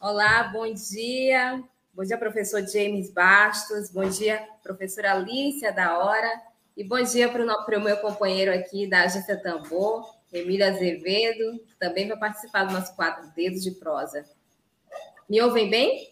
Olá, bom dia. Bom dia, professor James Bastos. Bom dia, professora Lícia da Hora. E bom dia para o meu companheiro aqui da Agência Tambor, Emília Azevedo, que também vai participar do nosso quadro Dedo de Prosa. Me ouvem bem?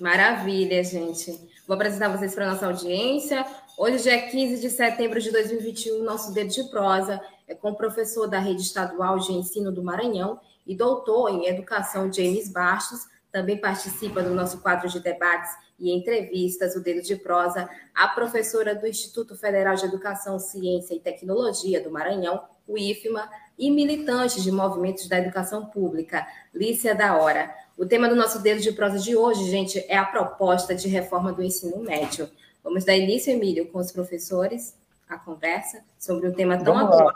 Maravilha, gente. Vou apresentar vocês para a nossa audiência. Hoje, dia 15 de setembro de 2021, nosso Dedo de Prosa é com o professor da Rede Estadual de Ensino do Maranhão e doutor em Educação, James Bastos. Também participa do nosso quadro de debates e entrevistas, o Dedo de Prosa, a professora do Instituto Federal de Educação, Ciência e Tecnologia do Maranhão, o IFMA, e militante de movimentos da educação pública, Lícia da Hora. O tema do nosso Dedo de Prosa de hoje, gente, é a proposta de reforma do ensino médio. Vamos dar início, Emílio, com os professores, a conversa sobre um tema tão atual.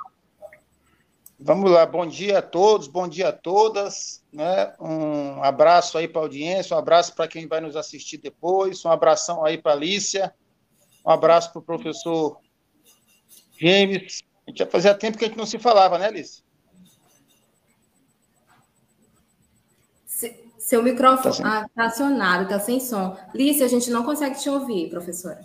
Vamos lá, bom dia a todos, bom dia a todas, né? Um abraço aí para a audiência, um abraço para quem vai nos assistir depois, um abração aí para a Lícia, um abraço para o professor James. A gente já fazia tempo que a gente não se falava, né, Lícia? Seu microfone está acionado, está sem som. Lícia, a gente não consegue te ouvir, professora.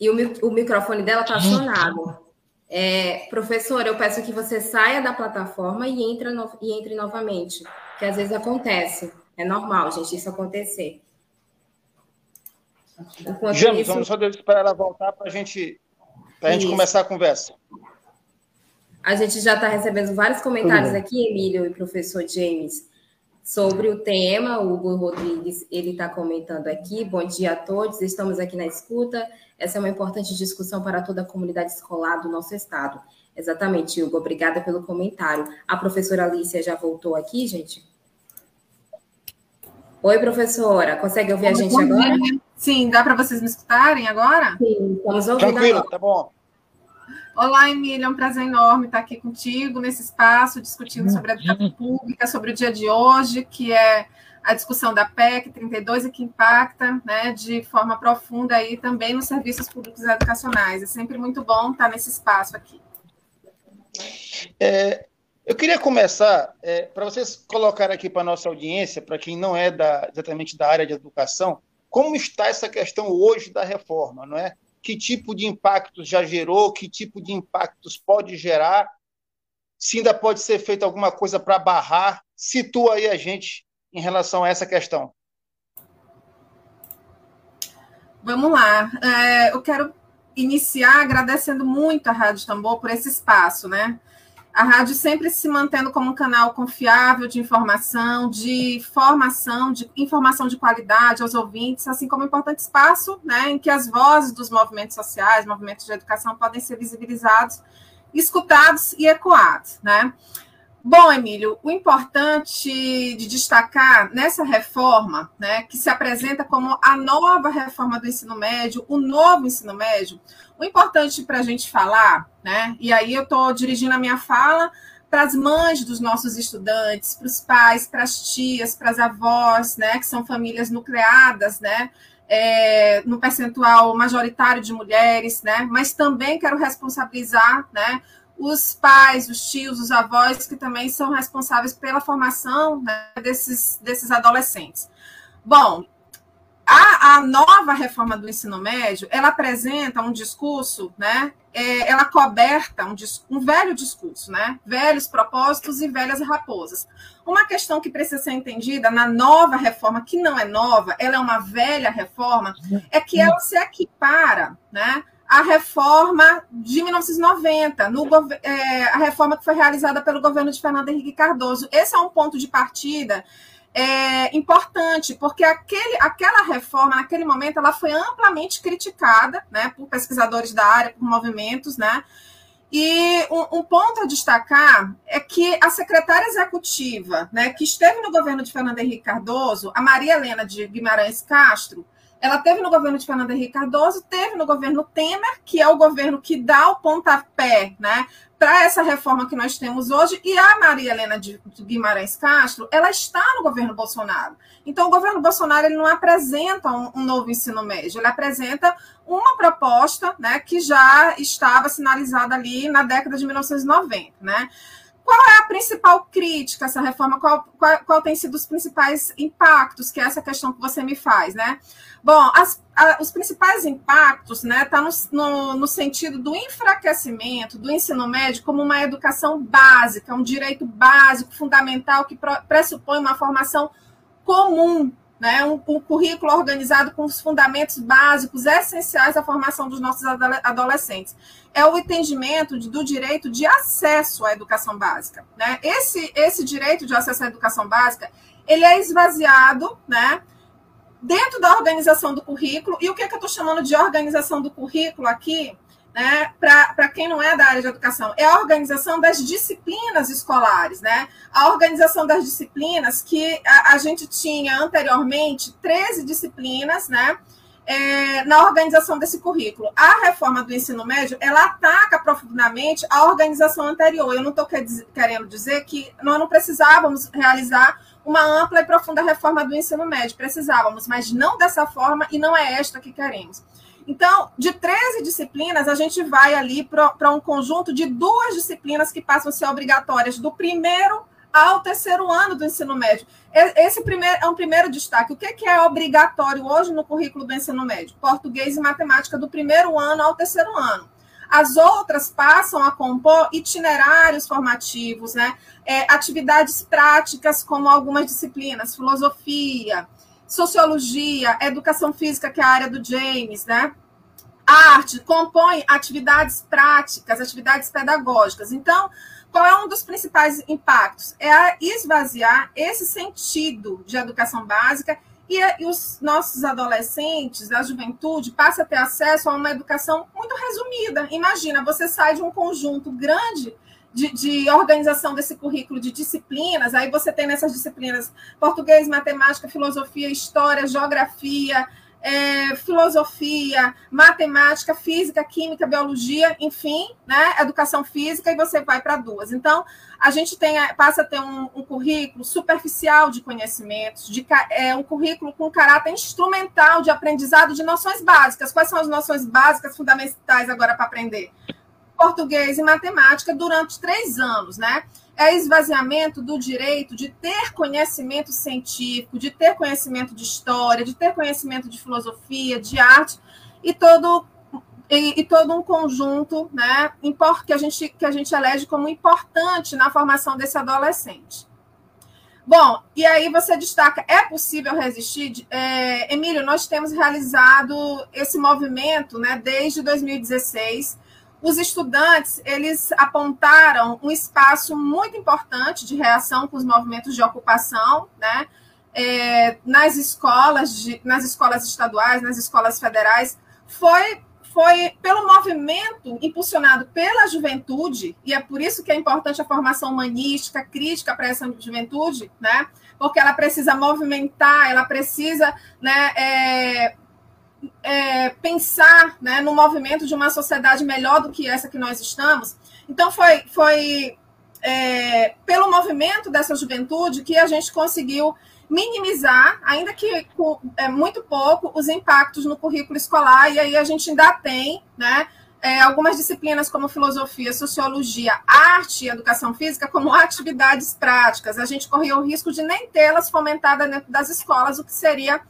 E o microfone dela está acionado. Professora, eu peço que você saia da plataforma e entre novamente, que às vezes acontece. É normal, gente, isso acontecer. James, isso... vamos só esperar ela voltar para a gente começar a conversa. A gente já está recebendo vários comentários aqui, Emílio e professor James, sobre o tema. O Hugo Rodrigues, ele está comentando aqui. Bom dia a todos, estamos aqui na escuta. Essa é uma importante discussão para toda a comunidade escolar do nosso estado. Exatamente, Hugo, obrigada pelo comentário. A professora Lícia já voltou aqui, gente? Oi, professora, consegue ouvir a gente agora? Sim, dá para vocês me escutarem agora? Sim, estamos ouvindo. Tranquilo, agora. Tá bom. Olá, Emília, é um prazer enorme estar aqui contigo, nesse espaço, discutindo sobre a educação pública, sobre o dia de hoje, que é a discussão da PEC 32 e que impacta, né, de forma profunda aí também nos serviços públicos educacionais. É sempre muito bom estar nesse espaço aqui. Eu queria começar, para vocês colocarem aqui para a nossa audiência, para quem não é exatamente da área de educação, como está essa questão hoje da reforma, não é? Que tipo de impactos já gerou, que tipo de impactos pode gerar, se ainda pode ser feita alguma coisa para barrar, situa aí a gente em relação a essa questão. Vamos lá. Eu quero iniciar agradecendo muito a Rádio Tambor por esse espaço, né? A rádio sempre se mantendo como um canal confiável de informação, de formação, de informação de qualidade aos ouvintes, assim como um importante espaço, né, em que as vozes dos movimentos sociais, movimentos de educação, podem ser visibilizados, escutados e ecoados, né? Bom, Emílio, o importante de destacar nessa reforma, né, que se apresenta como a nova reforma do ensino médio, o novo ensino médio, o importante para a gente falar, né, e aí eu estou dirigindo a minha fala para as mães dos nossos estudantes, para os pais, para as tias, para as avós, né, que são famílias nucleadas, né, no percentual majoritário de mulheres, né, mas também quero responsabilizar, né, os pais, os tios, os avós, que também são responsáveis pela formação, né, desses adolescentes. Bom, a nova reforma do ensino médio, ela apresenta um discurso, né, ela coberta um velho discurso, né, velhos propósitos e velhas raposas. Uma questão que precisa ser entendida na nova reforma, que não é nova, ela é uma velha reforma, é que ela se equipara, né, a reforma de 1990, a reforma que foi realizada pelo governo de Fernando Henrique Cardoso. Esse é um ponto de partida importante, porque aquela reforma, naquele momento, ela foi amplamente criticada, né, por pesquisadores da área, por movimentos, né? E um ponto a destacar é que a secretária executiva, né, que esteve no governo de Fernando Henrique Cardoso, a Maria Helena de Guimarães Castro, ela esteve no governo de Fernando Henrique Cardoso, esteve no governo Temer, que é o governo que dá o pontapé, né, para essa reforma que nós temos hoje, e a Maria Helena de Guimarães Castro, ela está no governo Bolsonaro. Então, o governo Bolsonaro ele não apresenta um novo ensino médio, ele apresenta uma proposta, né, que já estava sinalizada ali na década de 1990, né? Qual é a principal crítica a essa reforma? Qual tem sido os principais impactos? Que é essa questão que você me faz, né? Bom, os principais impactos, né, tá no sentido do enfraquecimento do ensino médio como uma educação básica, um direito básico, fundamental, que pressupõe uma formação comum, né, um currículo organizado com os fundamentos básicos essenciais à formação dos nossos adolescentes. É o entendimento do direito de acesso à educação básica, né? Esse direito de acesso à educação básica, ele é esvaziado, né, dentro da organização do currículo. E o que é que eu estou chamando de organização do currículo aqui, né, para quem não é da área de educação? É a organização das disciplinas escolares, né? A organização das disciplinas que a gente tinha anteriormente, 13 disciplinas, né, na organização desse currículo. A reforma do ensino médio, ela ataca profundamente a organização anterior. Eu não estou querendo dizer que nós não precisávamos realizar uma ampla e profunda reforma do ensino médio, precisávamos, mas não dessa forma, e não é esta que queremos. Então, de 13 disciplinas, a gente vai ali para um conjunto de 2 disciplinas que passam a ser obrigatórias do primeiro ao terceiro ano do ensino médio. Esse primeiro, é um primeiro destaque. O que é obrigatório hoje no currículo do ensino médio? Português e matemática do primeiro ano ao terceiro ano. As outras passam a compor itinerários formativos, né? Atividades práticas, como algumas disciplinas, filosofia, sociologia, educação física, que é a área do James, né? Arte, compõe atividades práticas, atividades pedagógicas. Então, qual é um dos principais impactos? É esvaziar esse sentido de educação básica, e os nossos adolescentes, a juventude, passa a ter acesso a uma educação muito resumida. Imagina, você sai de um conjunto grande de organização desse currículo de disciplinas, aí você tem nessas disciplinas português, matemática, filosofia, história, geografia, filosofia, matemática, física, química, biologia, enfim, né, educação física, e você vai para 2. Então, a gente passa a ter um currículo superficial de conhecimentos, um currículo com caráter instrumental de aprendizado de noções básicas. Quais são as noções básicas fundamentais agora para aprender? Português e matemática durante 3 anos, né? É esvaziamento do direito de ter conhecimento científico, de ter conhecimento de história, de ter conhecimento de filosofia, de arte, e todo um conjunto, né, que a gente elege como importante na formação desse adolescente. Bom, e aí você destaca, é possível resistir? Emílio, nós temos realizado esse movimento, né, desde 2016, Os estudantes, eles apontaram um espaço muito importante de reação com os movimentos de ocupação, né? Nas escolas estaduais, nas escolas federais. Foi pelo movimento impulsionado pela juventude, e é por isso que é importante a formação humanística, crítica para essa juventude, né? Porque ela precisa movimentar, ela precisa, né, pensar, né, no movimento de uma sociedade melhor do que essa que nós estamos. Então, foi pelo movimento dessa juventude que a gente conseguiu minimizar, ainda que muito pouco, os impactos no currículo escolar. E aí a gente ainda tem, né, algumas disciplinas como filosofia, sociologia, arte e educação física como atividades práticas. A gente corria o risco de nem tê-las fomentadas dentro das escolas, o que seria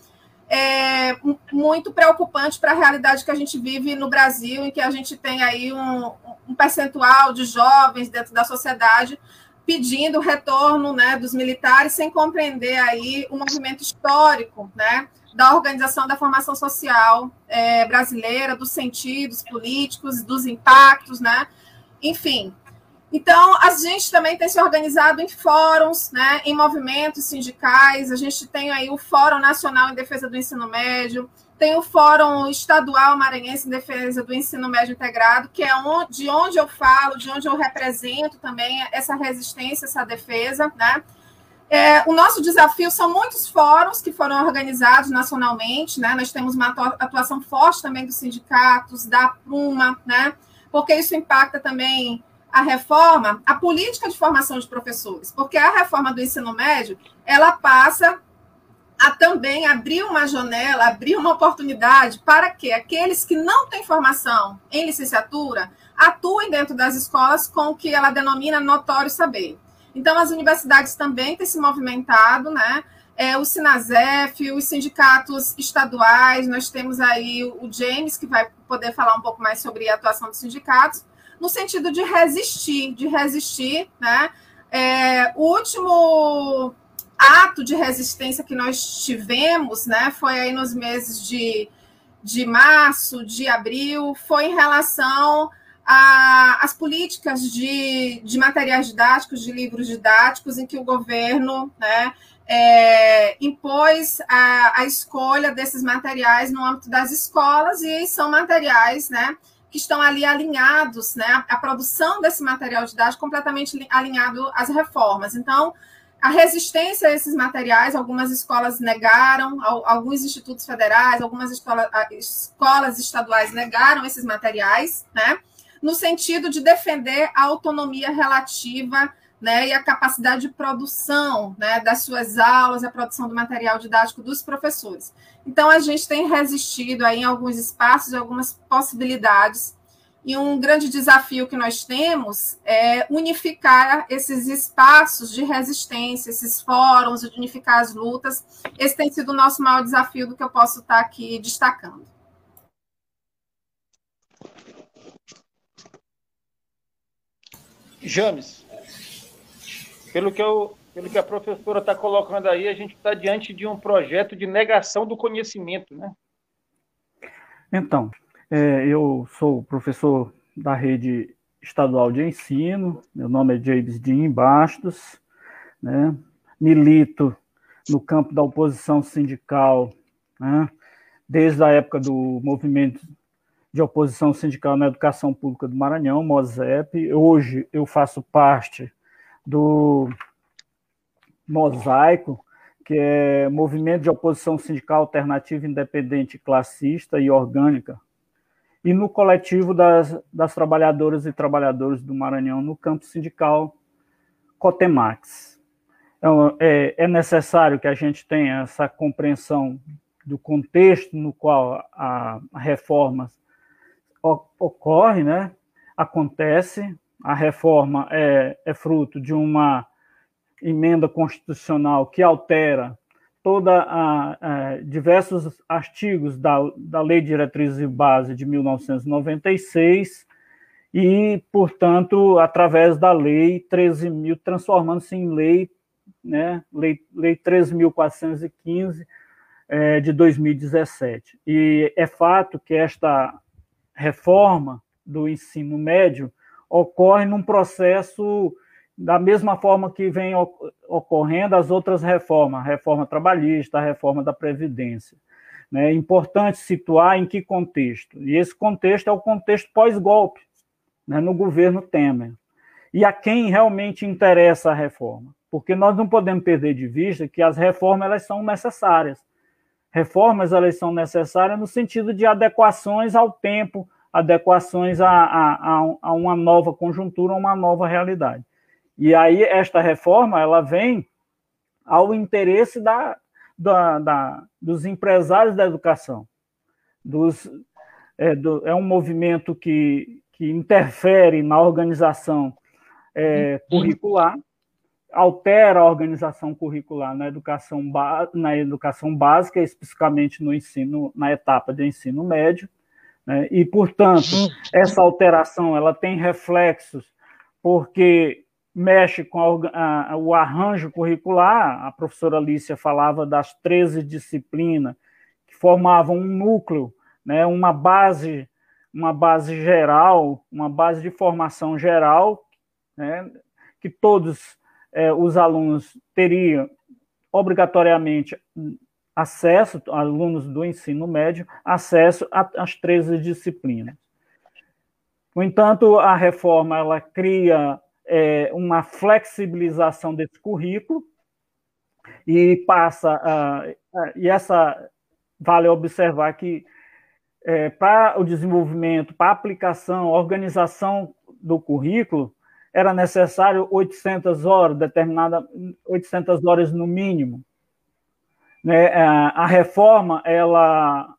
muito preocupante para a realidade que a gente vive no Brasil, em que a gente tem aí um percentual de jovens dentro da sociedade pedindo o retorno, né, dos militares, sem compreender aí o movimento histórico, né, da organização da formação social brasileira, dos sentidos políticos, dos impactos, né, enfim. Então, a gente também tem se organizado em fóruns, né, em movimentos sindicais. A gente tem aí o Fórum Nacional em Defesa do Ensino Médio, tem o Fórum Estadual Maranhense em Defesa do Ensino Médio Integrado, que é de onde eu falo, de onde eu represento também essa resistência, essa defesa, né? O nosso desafio são muitos fóruns que foram organizados nacionalmente, né? Nós temos uma atuação forte também dos sindicatos, da Pruma, né? Porque isso impacta também a reforma, a política de formação de professores, porque a reforma do ensino médio, ela passa a também abrir uma janela, abrir uma oportunidade para que aqueles que não têm formação em licenciatura atuem dentro das escolas com o que ela denomina notório saber. Então, as universidades também têm se movimentado, né? O SINASEF, os sindicatos estaduais, nós temos aí o James, que vai poder falar um pouco mais sobre a atuação dos sindicatos, no sentido de resistir, né? O último ato de resistência que nós tivemos, né, foi aí nos meses de março, de abril, foi em relação às políticas de materiais didáticos, de livros didáticos, em que o governo, né, impôs a escolha desses materiais no âmbito das escolas, e são materiais, né, que estão ali alinhados, né, a produção desse material didático completamente alinhado às reformas. Então, a resistência a esses materiais, algumas escolas negaram, alguns institutos federais, algumas escolas estaduais negaram esses materiais, né, no sentido de defender a autonomia relativa, né, e a capacidade de produção, né, das suas aulas, a produção do material didático dos professores. Então, a gente tem resistido aí em alguns espaços, algumas possibilidades, e um grande desafio que nós temos é unificar esses espaços de resistência, esses fóruns, unificar as lutas. Esse tem sido o nosso maior desafio, do que eu posso estar aqui destacando. James, pelo que a professora está colocando aí, a gente está diante de um projeto de negação do conhecimento, né? Então, eu sou professor da Rede Estadual de Ensino, meu nome é James Bastos, né? Milito no campo da oposição sindical, né? Desde a época do movimento de oposição sindical na educação pública do Maranhão, MOSEP. Hoje eu faço parte do Mosaico, que é Movimento de Oposição Sindical Alternativa, Independente, Classista e Orgânica, e no coletivo das trabalhadoras e trabalhadores do Maranhão no campo sindical Cotemax. Então, é necessário que a gente tenha essa compreensão do contexto no qual a reforma ocorre, né? Acontece. A reforma é fruto de uma emenda constitucional que altera diversos artigos da Lei de Diretrizes e Base de 1996 e, portanto, através da Lei 13.000, transformando-se em lei, né? Lei 13.415 de 2017. E é fato que esta reforma do ensino médio ocorre num processo da mesma forma que vem ocorrendo as outras reformas, a reforma trabalhista, a reforma da Previdência. É importante situar em que contexto, e esse contexto é o contexto pós-golpe, né, no governo Temer, e a quem realmente interessa a reforma, porque nós não podemos perder de vista que as reformas elas são necessárias. Reformas elas são necessárias no sentido de adequações ao tempo, adequações a uma nova conjuntura, a uma nova realidade. E aí esta reforma ela vem ao interesse dos empresários da educação. É um movimento que interfere na organização curricular, altera a organização curricular na educação básica, especificamente no ensino, na etapa de ensino médio, né? E, portanto, essa alteração ela tem reflexos, porque mexe com o arranjo curricular. A professora Lícia falava das 13 disciplinas que formavam um núcleo, né, uma base geral, uma base de formação geral, né, que todos os alunos teriam obrigatoriamente acesso, alunos do ensino médio, acesso às 13 disciplinas. No entanto, a reforma ela cria uma flexibilização desse currículo e passa vale observar que para o desenvolvimento, para a aplicação, organização do currículo, era necessário 800 horas, determinada 800 horas no mínimo. Né? A reforma ela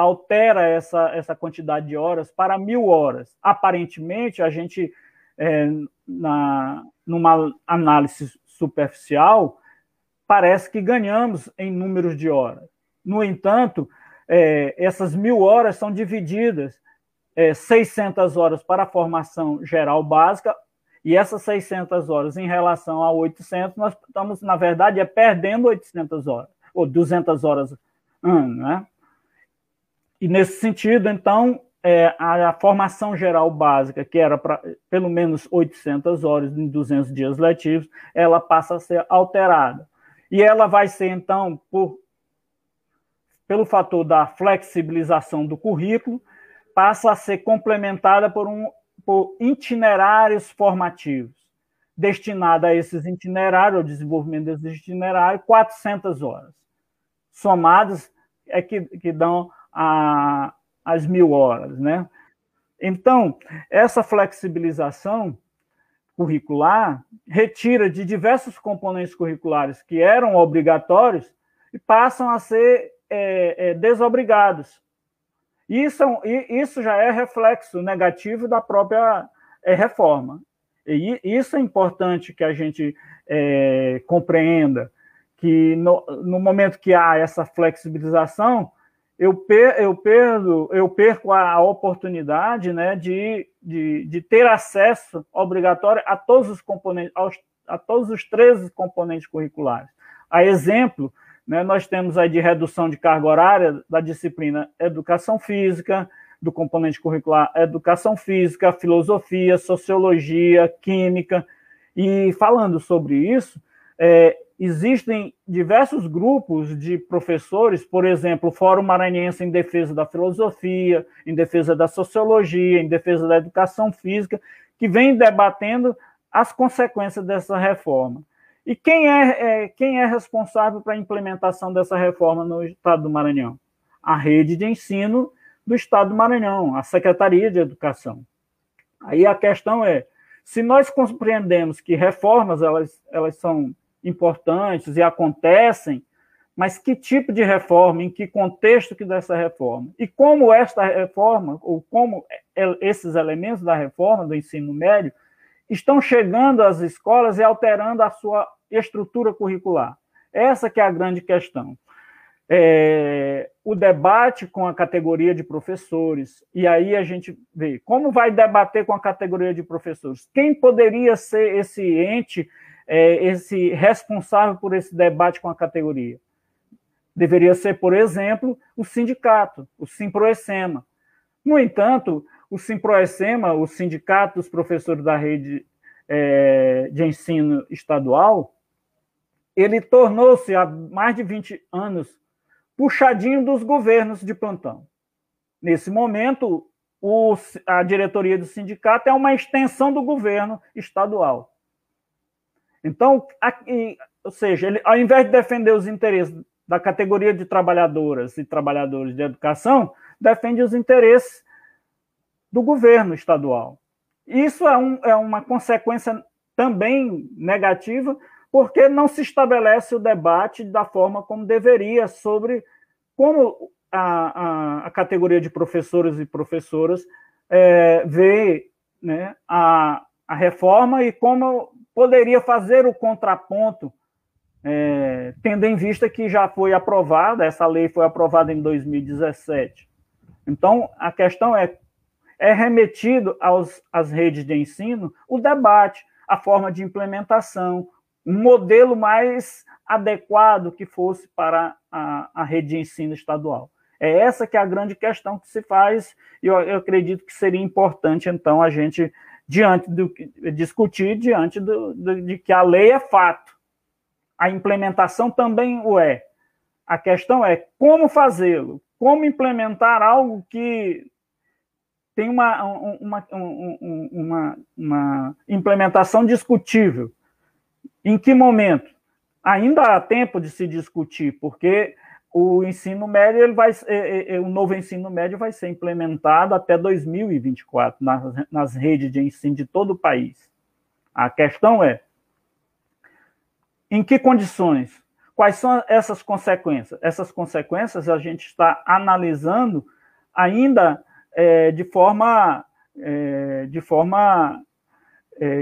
altera essa quantidade de horas para 1.000 horas. Aparentemente, a gente, numa análise superficial, parece que ganhamos em números de horas. No entanto, essas 1.000 horas são divididas 600 horas para a formação geral básica, e essas 600 horas em relação a 800, nós estamos, na verdade, perdendo 800 horas, ou 200 horas ano, né? E, nesse sentido, então, a formação geral básica, que era para pelo menos 800 horas em 200 dias letivos, ela passa a ser alterada. E ela vai ser, então, pelo fator da flexibilização do currículo, passa a ser complementada por itinerários formativos, destinada a esses itinerários, ao desenvolvimento desses itinerários, 400 horas, somadas que dão as 1.000 horas. Né? Então, essa flexibilização curricular retira de diversos componentes curriculares que eram obrigatórios e passam a ser desobrigados. Isso já é reflexo negativo da própria reforma. E isso é importante que a gente compreenda, que no momento que há essa flexibilização, eu perco a oportunidade, né, de ter acesso obrigatório a todos os componentes, a todos os 13 componentes curriculares. A exemplo, nós temos aí de redução de carga horária da disciplina Educação Física, do componente curricular Educação Física, Filosofia, Sociologia, Química. E, falando sobre isso, existem diversos grupos de professores, por exemplo, o Fórum Maranhense em Defesa da Filosofia, em Defesa da Sociologia, em Defesa da Educação Física, que vem debatendo as consequências dessa reforma. E quem é responsável para a implementação dessa reforma no Estado do Maranhão? A rede de ensino do Estado do Maranhão, a Secretaria de Educação. Aí a questão é, se nós compreendemos que reformas elas são importantes e acontecem, mas que tipo de reforma, em que contexto que dessa reforma? E como esta reforma, ou como esses elementos da reforma do ensino médio estão chegando às escolas e alterando a sua estrutura curricular. Essa que é a grande questão. O debate com a categoria de professores, e aí a gente vê como vai debater com a categoria de professores. Quem poderia ser esse ente, esse responsável por esse debate com a categoria? Deveria ser, por exemplo, o sindicato, o Sinproesemma. No entanto, o Sinproesemma, o Sindicato dos Professores da Rede de Ensino Estadual, ele tornou-se, há mais de 20 anos, puxadinho dos governos de plantão. Nesse momento, a diretoria do sindicato é uma extensão do governo estadual. Então, ou seja, ele, ao invés de defender os interesses da categoria de trabalhadoras e trabalhadores de educação, defende os interesses do governo estadual. Isso é uma consequência também negativa, porque não se estabelece o debate da forma como deveria sobre como a categoria de professores e professoras vê, né, a reforma e como poderia fazer o contraponto, tendo em vista que já foi aprovada, essa lei foi aprovada em 2017. Então, a questão é remetido às redes de ensino o debate, a forma de implementação, um modelo mais adequado que fosse para a rede de ensino estadual. É essa que é a grande questão que se faz, e eu acredito que seria importante, então, a gente diante do discutir diante de que a lei é fato. A implementação também o é. A questão é como fazê-lo, como implementar algo que tem uma implementação discutível. Em que momento? Ainda há tempo de se discutir, porque o ensino médio, o novo ensino médio vai ser implementado até 2024 nas redes de ensino de todo o país. A questão é, em que condições? Quais são essas consequências? Essas consequências a gente está analisando ainda de forma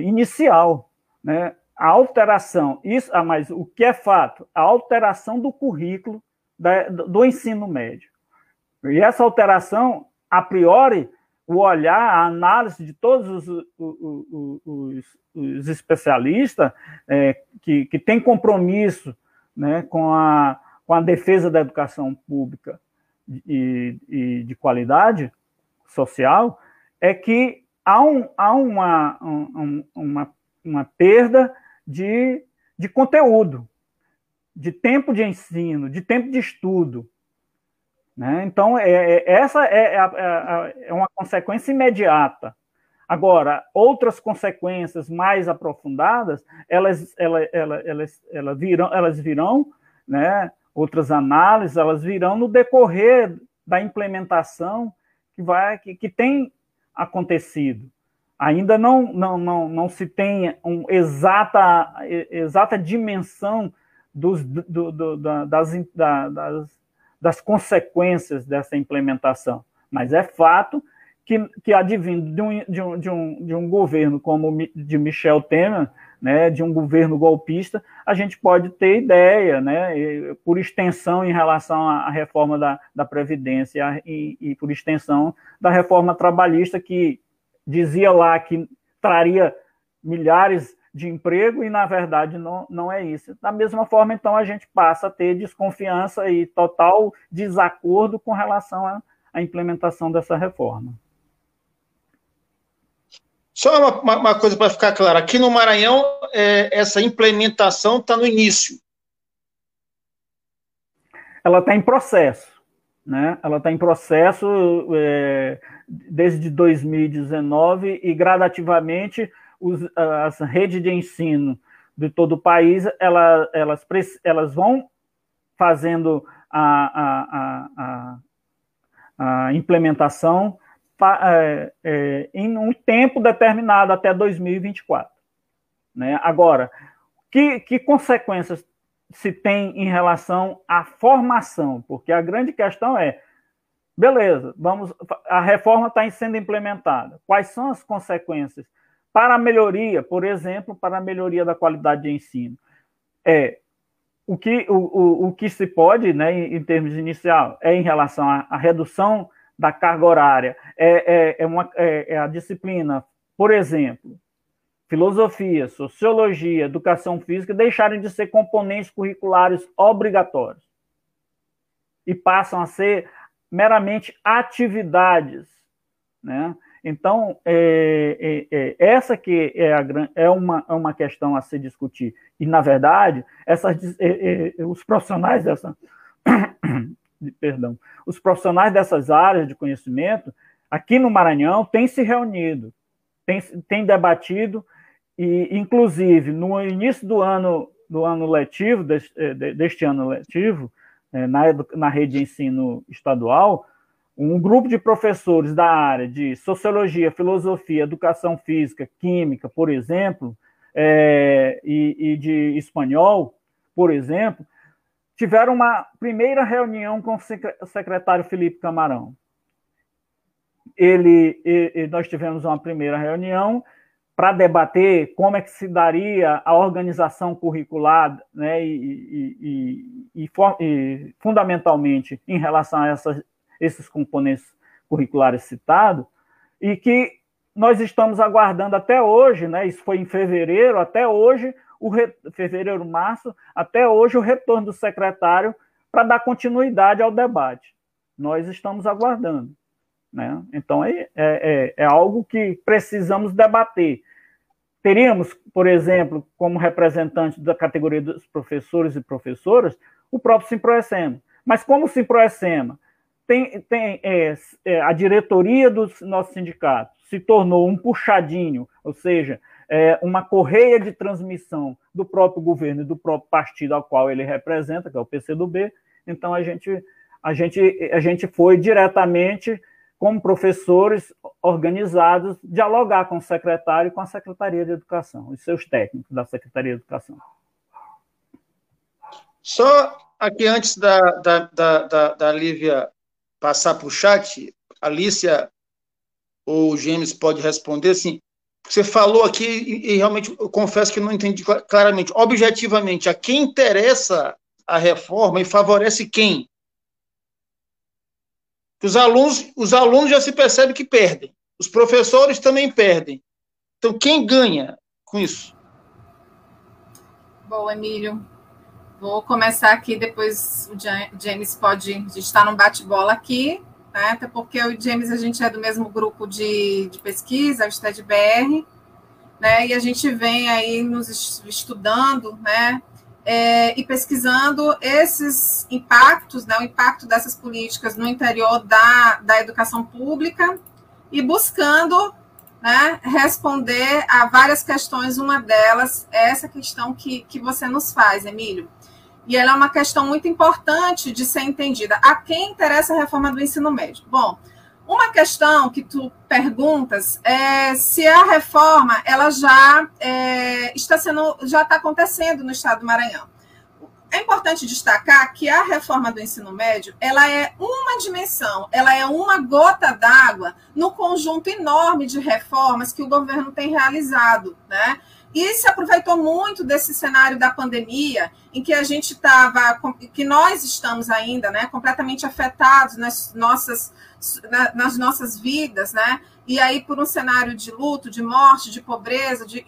inicial, né? A alteração, mas o que é fato? A alteração do currículo do ensino médio. E essa alteração, a priori, o olhar, a análise de todos os especialistas que têm compromisso, né, com a defesa da educação pública e de qualidade social, é que há uma perda de conteúdo, de tempo de ensino, de tempo de estudo, né? Então, essa é uma consequência imediata. Agora, outras consequências mais aprofundadas, elas virão, né? Outras análises, elas virão no decorrer da implementação que tem acontecido. Ainda não se tem uma exata dimensão das consequências dessa implementação. Mas é fato que advindo de um governo como de Michel Temer, né, de um governo golpista, a gente pode ter ideia, né, por extensão em relação à reforma da Previdência e por extensão da reforma trabalhista, que dizia lá que traria milhares de emprego, e, na verdade, não é isso. Da mesma forma, então, a gente passa a ter desconfiança e total desacordo com relação à implementação dessa reforma. Só uma coisa para ficar clara. Aqui no Maranhão, essa implementação está no início. Ela está em processo, né? Ela está em processo desde 2019 e, gradativamente, as redes de ensino de todo o país, elas vão fazendo a implementação em um tempo determinado, até 2024. Né? Agora, que consequências se tem em relação à formação? Porque a grande questão é, beleza, a reforma está sendo implementada. Quais são as consequências? Para a melhoria, por exemplo, para a melhoria da qualidade de ensino. O que se pode, né, em termos inicial, em relação à redução da carga horária, a disciplina, por exemplo, filosofia, sociologia, educação física, deixarem de ser componentes curriculares obrigatórios e passam a ser meramente atividades, né? Então, essa que é uma questão a se discutir. E, na verdade, os profissionais os profissionais dessas áreas de conhecimento, aqui no Maranhão, têm se reunido, têm debatido, e, inclusive, no início deste ano letivo, na rede de ensino estadual, um grupo de professores da área de sociologia, filosofia, educação física, química, por exemplo, e de espanhol, por exemplo, tiveram uma primeira reunião com o secretário Felipe Camarão. Nós tivemos uma primeira reunião para debater como é que se daria a organização curricular, né, e fundamentalmente em relação a esses componentes curriculares citados, e que nós estamos aguardando até hoje, né? Isso foi em fevereiro, até hoje, fevereiro, março, até hoje o retorno do secretário para dar continuidade ao debate. Nós estamos aguardando. né? Então, é algo que precisamos debater. Teríamos, por exemplo, como representante da categoria dos professores e professoras, o próprio Sinproesemma. Mas como o Sinproesemma a diretoria do nosso sindicato se tornou um puxadinho, ou seja, uma correia de transmissão do próprio governo e do próprio partido ao qual ele representa, que é o PCdoB, então a gente foi diretamente, como professores organizados, dialogar com o secretário e com a Secretaria de Educação, os seus técnicos da Secretaria de Educação. Só aqui, antes da Lívia passar para o chat, a Lícia ou o James pode responder, assim, você falou aqui, e realmente eu confesso que não entendi claramente, objetivamente, a quem interessa a reforma e favorece quem? Os alunos já se percebe que perdem, os professores também perdem. Então, quem ganha com isso? Bom, Emílio, vou começar aqui, depois o James pode... A gente está num bate-bola aqui, né? Até porque o James, a gente é do mesmo grupo de pesquisa, o STED-BR, né? E a gente vem aí nos estudando, né? E pesquisando esses impactos, né, o impacto dessas políticas no interior da educação pública e buscando, né, responder a várias questões. Uma delas é essa questão que você nos faz, Emílio. E ela é uma questão muito importante de ser entendida. A quem interessa a reforma do ensino médio? Bom, uma questão que tu perguntas é se a reforma ela já está acontecendo no estado do Maranhão. É importante destacar que a reforma do ensino médio ela é uma dimensão, ela é uma gota d'água no conjunto enorme de reformas que o governo tem realizado, né? E se aproveitou muito desse cenário da pandemia, em que a gente nós estamos ainda, né, completamente afetados nas nossas vidas, né? E aí por um cenário de luto, de morte, de pobreza, de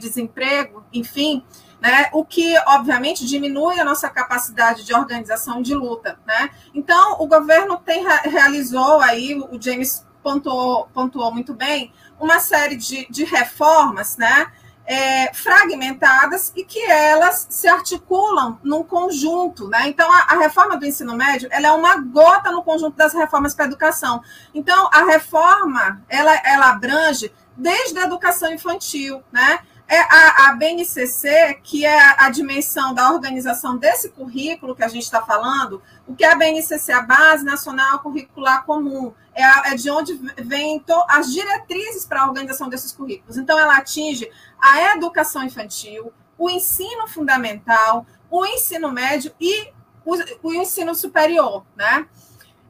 desemprego, enfim, né? O que obviamente diminui a nossa capacidade de organização de luta, né? Então o governo realizou aí, o James pontuou muito bem, uma série de reformas, né? Fragmentadas e que elas se articulam num conjunto, né? Então, a reforma do ensino médio, ela é uma gota no conjunto das reformas para a educação. Então, a reforma, ela abrange desde a educação infantil, né? A BNCC, que é a dimensão da organização desse currículo que a gente está falando. O que é a BNCC? A Base Nacional Curricular Comum. É de onde vêm as diretrizes para a organização desses currículos. Então, ela atinge a educação infantil, o ensino fundamental, o ensino médio e o ensino superior, né?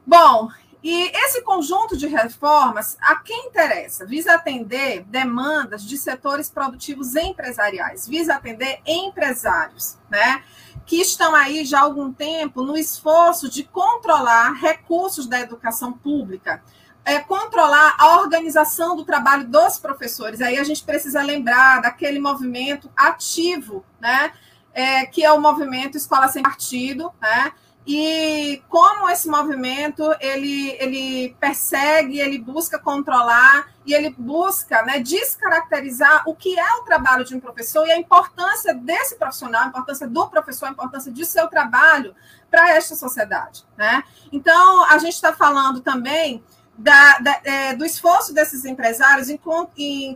Bom, e esse conjunto de reformas, a quem interessa? Visa atender demandas de setores produtivos empresariais, visa atender empresários, né? Que estão aí já há algum tempo no esforço de controlar recursos da educação pública, controlar a organização do trabalho dos professores. Aí a gente precisa lembrar daquele movimento ativo, né? Que é o movimento Escola Sem Partido, né? E como esse movimento, ele persegue, ele busca controlar e ele busca, né, descaracterizar o que é o trabalho de um professor e a importância desse profissional, a importância do professor, a importância de seu trabalho para esta sociedade, né? Então, a gente está falando também do esforço desses empresários em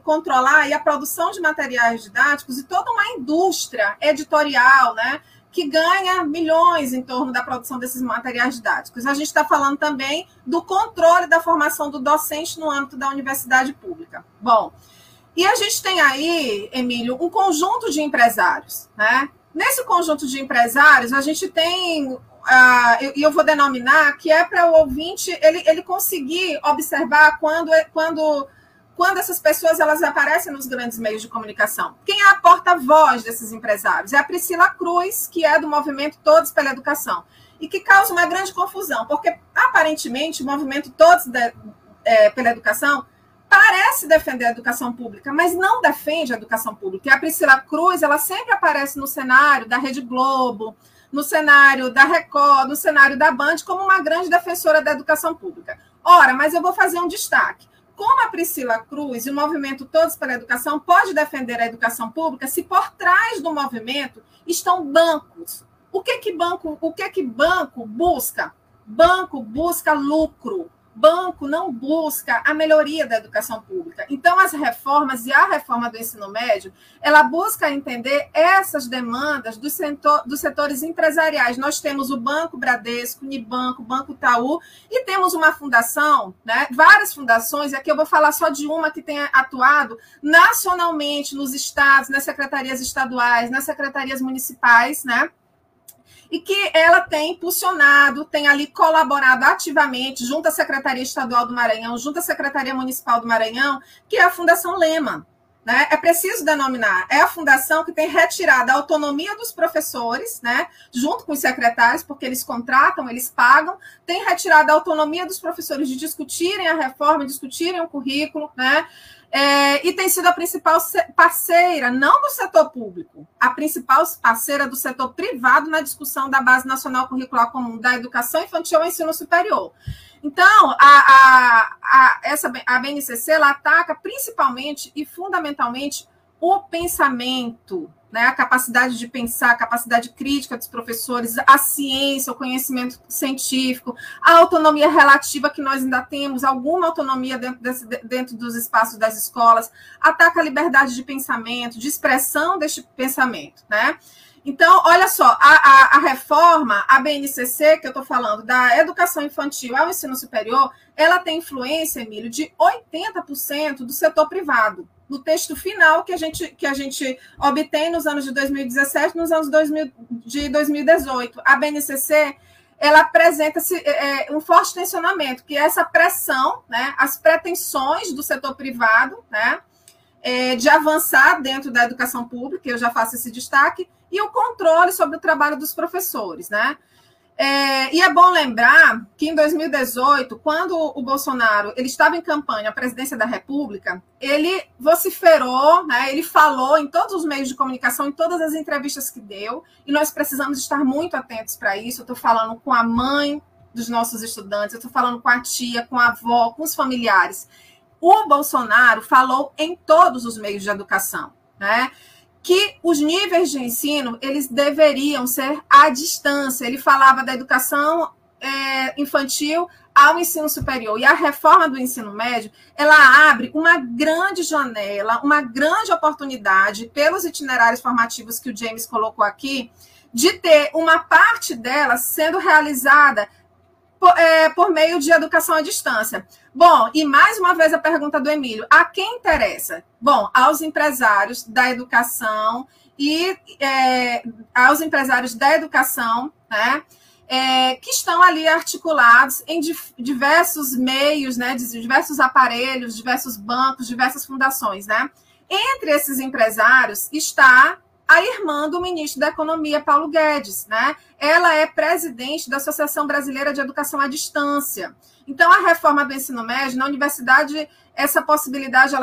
controlar e a produção de materiais didáticos e toda uma indústria editorial, né, que ganha milhões em torno da produção desses materiais didáticos. A gente está falando também do controle da formação do docente no âmbito da universidade pública. Bom, e a gente tem aí, Emílio, um conjunto de empresários, né? Nesse conjunto de empresários, a gente tem, eu vou denominar, que é para o ouvinte ele conseguir observar quando essas pessoas elas aparecem nos grandes meios de comunicação. Quem é a porta-voz desses empresários? É a Priscila Cruz, que é do Movimento Todos pela Educação, e que causa uma grande confusão, porque, aparentemente, o Movimento Todos pela Educação parece defender a educação pública, mas não defende a educação pública. E a Priscila Cruz ela sempre aparece no cenário da Rede Globo, no cenário da Record, no cenário da Band, como uma grande defensora da educação pública. Ora, mas eu vou fazer um destaque. Como a Priscila Cruz e o Movimento Todos pela Educação pode defender a educação pública se por trás do movimento estão bancos? O que banco busca? Banco busca lucro. Banco não busca a melhoria da educação pública. Então, as reformas e a reforma do ensino médio, ela busca entender essas demandas dos setores empresariais. Nós temos o Banco Bradesco, Unibanco, Banco Itaú, e temos uma fundação, né, várias fundações, e aqui eu vou falar só de uma que tem atuado nacionalmente nos estados, nas secretarias estaduais, nas secretarias municipais, né? E que ela tem impulsionado, tem ali colaborado ativamente junto à Secretaria Estadual do Maranhão, junto à Secretaria Municipal do Maranhão, que é a Fundação Lema, né? É preciso denominar, é a fundação que tem retirado a autonomia dos professores, né? Junto com os secretários, porque eles contratam, eles pagam, tem retirado a autonomia dos professores de discutirem a reforma, discutirem o currículo, né? E tem sido a principal parceira, não do setor público, a principal parceira do setor privado na discussão da Base Nacional Curricular Comum da Educação Infantil ao Ensino Superior. Então, a BNCC ela ataca principalmente e fundamentalmente o pensamento, né? A capacidade de pensar, a capacidade crítica dos professores, a ciência, o conhecimento científico, a autonomia relativa que nós ainda temos, alguma autonomia dentro dos espaços das escolas, ataca a liberdade de pensamento, de expressão deste pensamento, né? Então, olha só, a reforma, a BNCC, que eu estou falando, da educação infantil ao ensino superior, ela tem influência, Emílio, de 80% do setor privado, no texto final que a gente obtém nos anos de 2017, nos anos de 2018. A BNCC, ela apresenta um forte tensionamento, que é essa pressão, né, as pretensões do setor privado, né, de avançar dentro da educação pública, eu já faço esse destaque, e o controle sobre o trabalho dos professores, né? E é bom lembrar que em 2018, quando o Bolsonaro ele estava em campanha à presidência da República, ele vociferou, né, ele falou em todos os meios de comunicação, em todas as entrevistas que deu, e nós precisamos estar muito atentos para isso. Eu estou falando com a mãe dos nossos estudantes, eu estou falando com a tia, com a avó, com os familiares. O Bolsonaro falou em todos os meios de educação, né? Que os níveis de ensino, eles deveriam ser à distância. Ele falava da educação infantil ao ensino superior. E a reforma do ensino médio, ela abre uma grande janela, uma grande oportunidade, pelos itinerários formativos que o James colocou aqui, de ter uma parte dela sendo realizada por meio de educação à distância. Bom, e mais uma vez a pergunta do Emílio, a quem interessa? Bom, aos empresários da educação e né, que estão ali articulados em diversos meios, né, diversos aparelhos, diversos bancos, diversas fundações, né? Entre esses empresários está a irmã do ministro da Economia, Paulo Guedes, né? Ela é presidente da Associação Brasileira de Educação à Distância. Então, a reforma do ensino médio, na universidade, essa possibilidade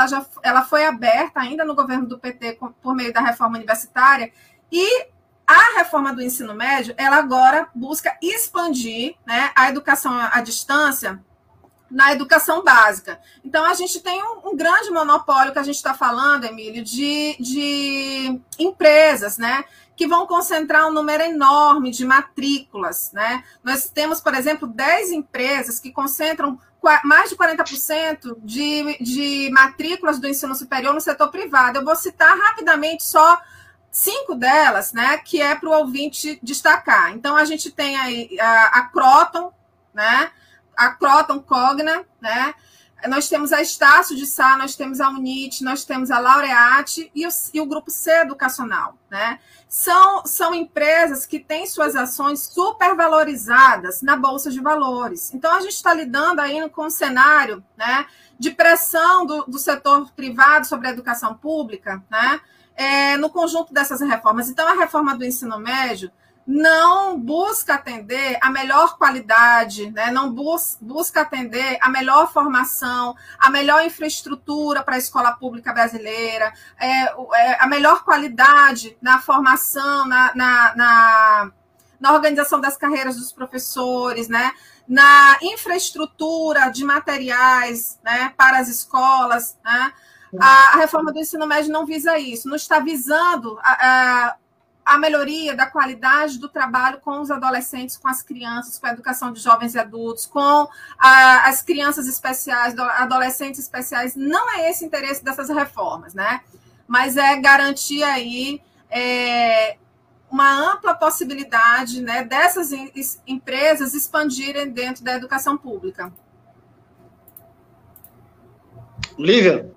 ela foi aberta ainda no governo do PT por meio da reforma universitária, e a reforma do ensino médio, ela agora busca expandir, né, a educação à distância na educação básica. Então, a gente tem um grande monopólio que a gente está falando, Emílio, de empresas, né, que vão concentrar um número enorme de matrículas, né? Nós temos, por exemplo, 10 empresas que concentram mais de 40% de matrículas do ensino superior no setor privado. Eu vou citar rapidamente só 5 delas, né, que é para o ouvinte destacar. Então, a gente tem aí a Croton, né, a Croton Cogna, né? Nós temos a Estácio de Sá, nós temos a Unite, nós temos a Laureate e o Grupo C Educacional, né? São empresas que têm suas ações supervalorizadas na Bolsa de Valores. Então, a gente está lidando aí com um cenário, né, de pressão do setor privado sobre a educação pública, né, no conjunto dessas reformas. Então, a reforma do ensino médio não busca atender a melhor qualidade, né? Não busca atender a melhor formação, a melhor infraestrutura para a escola pública brasileira, a melhor qualidade na formação, na organização das carreiras dos professores, né? na infraestrutura de materiais, né, para as escolas, né? A reforma do ensino médio não visa isso, não está visando a melhoria da qualidade do trabalho com os adolescentes, com as crianças, com a educação de jovens e adultos, com as crianças especiais, adolescentes especiais. Não é esse o interesse dessas reformas, né? Mas é garantir aí uma ampla possibilidade, né, dessas empresas expandirem dentro da educação pública. Lívia?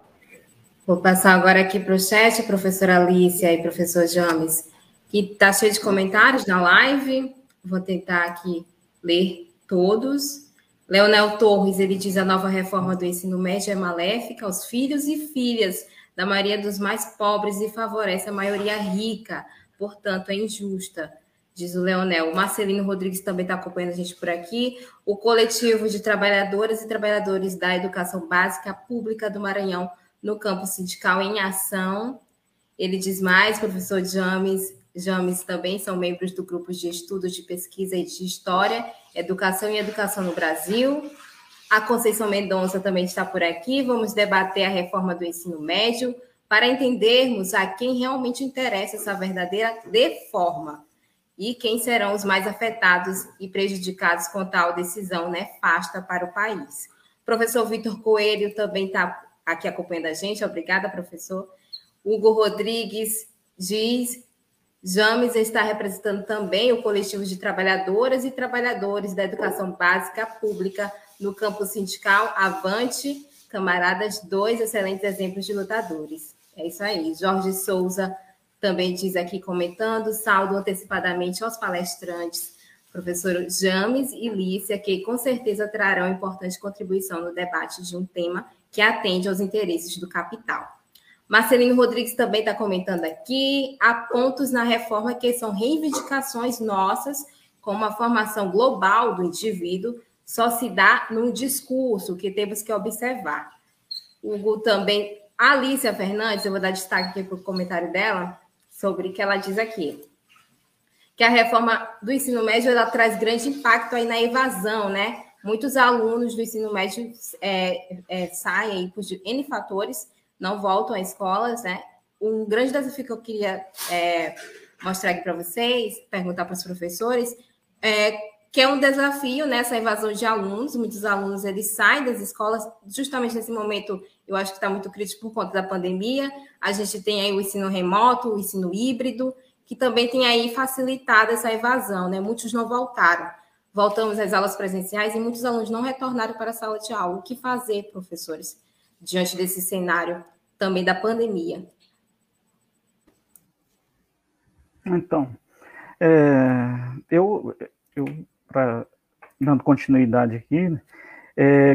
Vou passar agora aqui para o chat, professora Lícia e professor James, que está cheio de comentários na live. Vou tentar aqui ler todos. Leonel Torres, ele diz: a nova reforma do ensino médio é maléfica aos filhos e filhas da maioria dos mais pobres e favorece a maioria rica, portanto é injusta, diz o Leonel. O Marcelino Rodrigues também está acompanhando a gente por aqui. O coletivo de trabalhadoras e trabalhadores da educação básica pública do Maranhão no campo sindical em ação. Ele diz mais, professor James também são membros do grupo de estudos de pesquisa e de história, educação e educação no Brasil. A Conceição Mendonça também está por aqui. Vamos debater a reforma do ensino médio para entendermos a quem realmente interessa essa verdadeira reforma e quem serão os mais afetados e prejudicados com tal decisão nefasta para o país. O professor Vitor Coelho também está aqui acompanhando a gente. Obrigada, professor. Hugo Rodrigues diz: James está representando também o coletivo de trabalhadoras e trabalhadores da educação básica pública no campo sindical. Avante, camaradas, dois excelentes exemplos de lutadores. É isso aí. Jorge Souza também diz aqui, comentando: saldo antecipadamente aos palestrantes, professor James e Lícia, que com certeza trarão importante contribuição no debate de um tema que atende aos interesses do capital. Marcelino Rodrigues também está comentando aqui: há pontos na reforma que são reivindicações nossas, como a formação global do indivíduo só se dá num discurso, que temos que observar. Hugo também, a Lícia Fernandes, eu vou dar destaque aqui para o comentário dela, sobre o que ela diz aqui, que a reforma do ensino médio, ela traz grande impacto aí na evasão, né? Muitos alunos do ensino médio saem aí por N fatores, não voltam à escola, né? Um grande desafio que eu queria mostrar aqui para vocês, perguntar para os professores, que é um desafio nessa evasão de alunos. Muitos alunos, eles saem das escolas justamente nesse momento. Eu acho que está muito crítico por conta da pandemia. A gente tem aí o ensino remoto, o ensino híbrido, que também tem aí facilitado essa evasão, né? Muitos não voltaram. Voltamos às aulas presenciais e muitos alunos não retornaram para a sala de aula. O que fazer, professores, diante desse cenário também da pandemia? Então, eu dando continuidade aqui,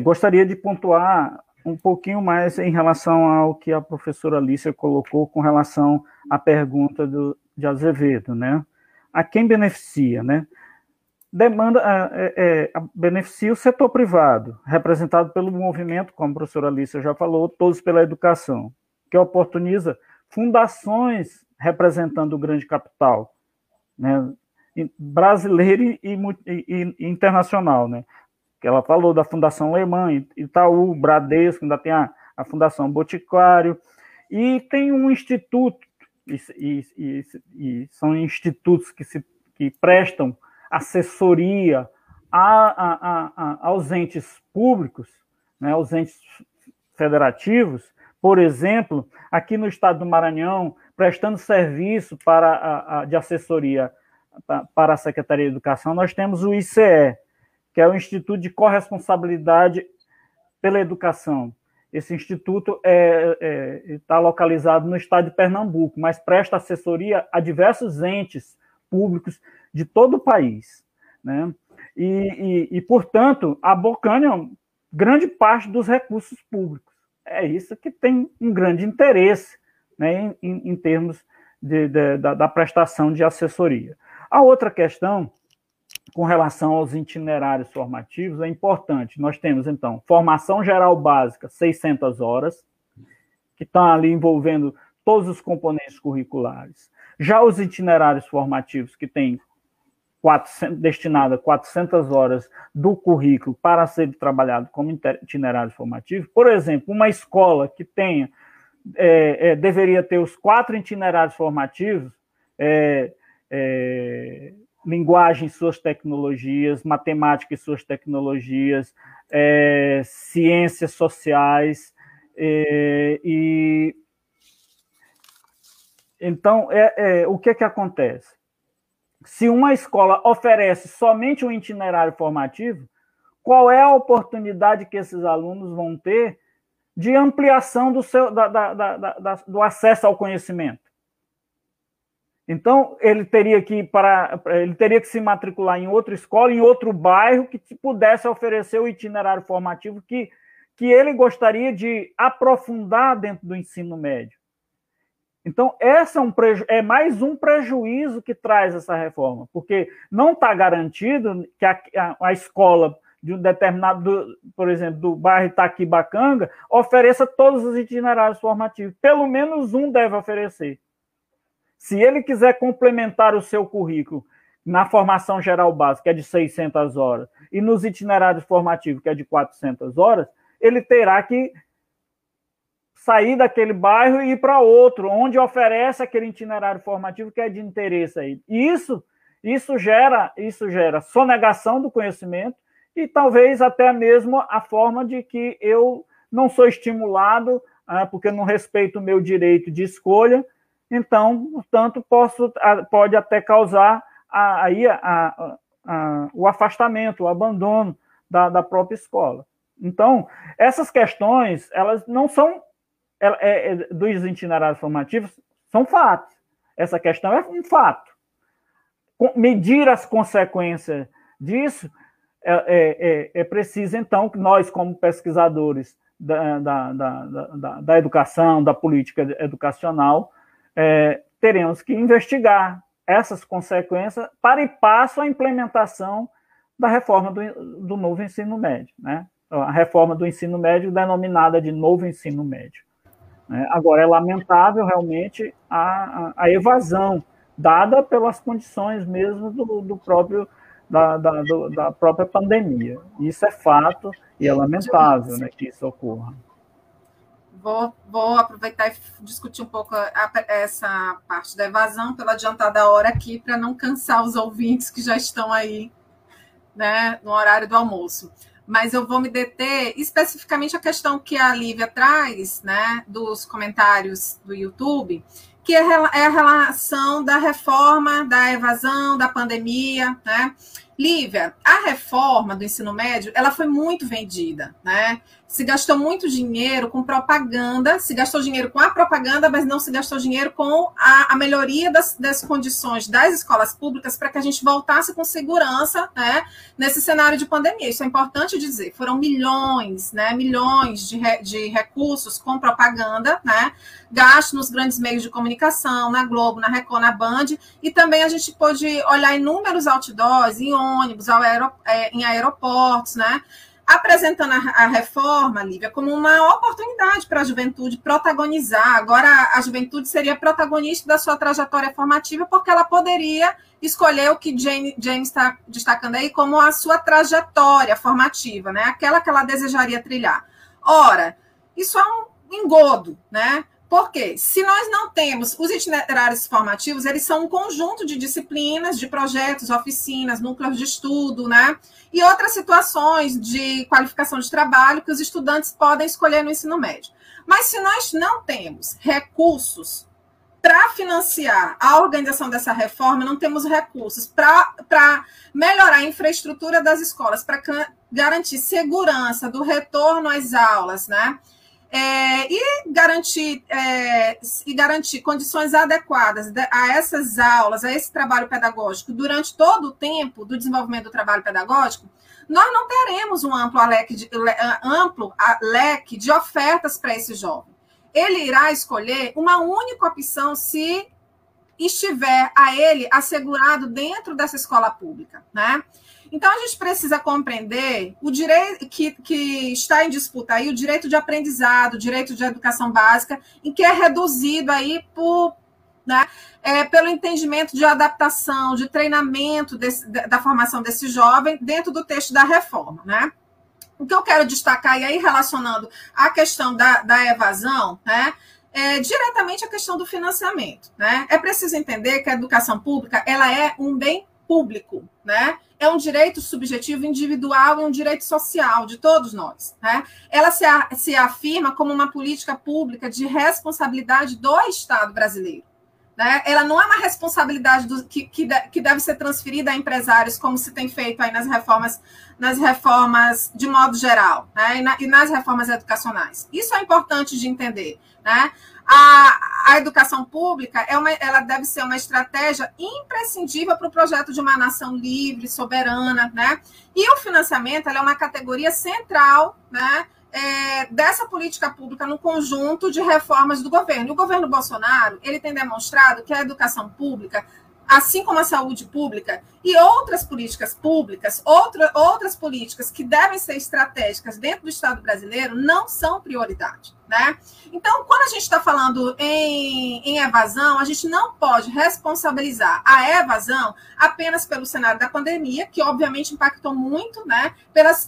gostaria de pontuar um pouquinho mais em relação ao que a professora Lícia colocou com relação à pergunta de Azevedo, né? A quem beneficia, né? Beneficia o setor privado, representado pelo movimento, como a professora Lícia já falou, Todos pela Educação, que oportuniza fundações representando o grande capital, né, brasileiro e internacional, né? Ela falou da Fundação Alemã, Itaú, Bradesco, ainda tem a Fundação Boticário, e tem um instituto, e são institutos que prestam assessoria aos entes públicos, né, aos entes federativos. Por exemplo, aqui no estado do Maranhão, prestando serviço de assessoria para a Secretaria de Educação, nós temos o ICE, que é o Instituto de Corresponsabilidade pela Educação. Esse instituto está localizado no estado de Pernambuco, mas presta assessoria a diversos entes públicos de todo o país, né? E portanto, abocanham grande parte dos recursos públicos. É isso que tem um grande interesse, né, em termos da prestação de assessoria. A outra questão, com relação aos itinerários formativos, é importante. Nós temos, então, formação geral básica, 600 horas, que estão ali envolvendo todos os componentes curriculares. Já os itinerários formativos, que têm destinada a 400 horas do currículo para ser trabalhado como itinerário formativo. Por exemplo, uma escola que tenha, deveria ter os 4 itinerários formativos, linguagem e suas tecnologias, matemática e suas tecnologias, ciências sociais, e então o que que acontece? Se uma escola oferece somente um itinerário formativo, qual é a oportunidade que esses alunos vão ter de ampliação do seu do acesso ao conhecimento? Então, ele teria que se matricular em outra escola, em outro bairro, que pudesse oferecer o itinerário formativo que ele gostaria de aprofundar dentro do ensino médio. Então, esse é mais um prejuízo que traz essa reforma, porque não está garantido que a escola de um determinado, por exemplo, do bairro Itaquibacanga, ofereça todos os itinerários formativos. Pelo menos um deve oferecer. Se ele quiser complementar o seu currículo na formação geral básica, que é de 600 horas, e nos itinerários formativos, que é de 400 horas, ele terá que sair daquele bairro e ir para outro, onde oferece aquele itinerário formativo que é de interesse aí. E isso gera sonegação do conhecimento e talvez até mesmo a forma de que eu não sou estimulado, porque eu não respeito o meu direito de escolha. Então, portanto, pode até causar aí o afastamento, o abandono da própria escola. Então, essas questões, elas não são dos itinerários formativos, são fatos. Essa questão é um fato. Medir as consequências disso é preciso, então, que nós, como pesquisadores da educação, da política educacional, teremos que investigar essas consequências para ir passo à implementação da reforma do novo ensino médio, né? A reforma do ensino médio denominada de novo ensino médio. Agora, é lamentável realmente a evasão dada pelas condições mesmo da própria pandemia. Isso é fato e é lamentável, né, que isso ocorra. Vou aproveitar e discutir um pouco essa parte da evasão pela adiantada hora aqui, para não cansar os ouvintes que já estão aí, né, no horário do almoço. Mas eu vou me deter especificamente à questão que a Lívia traz, né, dos comentários do YouTube, que é a relação da reforma, da evasão, da pandemia, né? Lívia, a reforma do ensino médio, ela foi muito vendida, né? Se gastou muito dinheiro com propaganda, se gastou dinheiro com a propaganda, mas não se gastou dinheiro com a melhoria das condições das escolas públicas para que a gente voltasse com segurança, né, nesse cenário de pandemia. Isso é importante dizer. Foram milhões, né, de recursos com propaganda, né, gasto nos grandes meios de comunicação, na Globo, na Record, na Band, e também a gente pôde olhar inúmeros outdoors, em ônibus, em aeroportos, né, apresentando a reforma, Lívia, como uma oportunidade para a juventude protagonizar. Agora, a juventude seria protagonista da sua trajetória formativa, porque ela poderia escolher o que James está destacando aí como a sua trajetória formativa, né, aquela que ela desejaria trilhar. Ora, isso é um engodo, né? Porque se nós não temos os itinerários formativos, eles são um conjunto de disciplinas, de projetos, oficinas, núcleos de estudo, né? E outras situações de qualificação de trabalho que os estudantes podem escolher no ensino médio. Mas se nós não temos recursos para financiar a organização dessa reforma, não temos recursos para melhorar a infraestrutura das escolas, para garantir segurança do retorno às aulas, né? E garantir condições adequadas a essas aulas, a esse trabalho pedagógico, durante todo o tempo do desenvolvimento do trabalho pedagógico, nós não teremos um amplo leque de ofertas para esse jovem. Ele irá escolher uma única opção se estiver a ele assegurado dentro dessa escola pública, né? Então, a gente precisa compreender o direito que está em disputa aí, o direito de aprendizado, o direito de educação básica, em que é reduzido aí por né? Pelo entendimento de adaptação, de treinamento da formação desse jovem dentro do texto da reforma, né? O que eu quero destacar, e aí relacionando a questão da evasão, né, diretamente a questão do financiamento, né? É preciso entender que a educação pública ela é um bem público, né? É um direito subjetivo individual e um direito social de todos nós, né? Ela se afirma como uma política pública de responsabilidade do Estado brasileiro, né? Ela não é uma responsabilidade que deve ser transferida a empresários, como se tem feito aí nas reformas de modo geral, né? E nas reformas educacionais. Isso é importante de entender, né? A educação pública ela deve ser uma estratégia imprescindível para o projeto de uma nação livre, soberana, né? E o financiamento ela é uma categoria central, né, dessa política pública no conjunto de reformas do governo. O governo Bolsonaro ele tem demonstrado que a educação pública, assim como a saúde pública e outras políticas públicas, outras políticas que devem ser estratégicas dentro do Estado brasileiro, não são prioridade, né? Então, quando a gente está falando em evasão, a gente não pode responsabilizar a evasão apenas pelo cenário da pandemia, que obviamente impactou muito, né,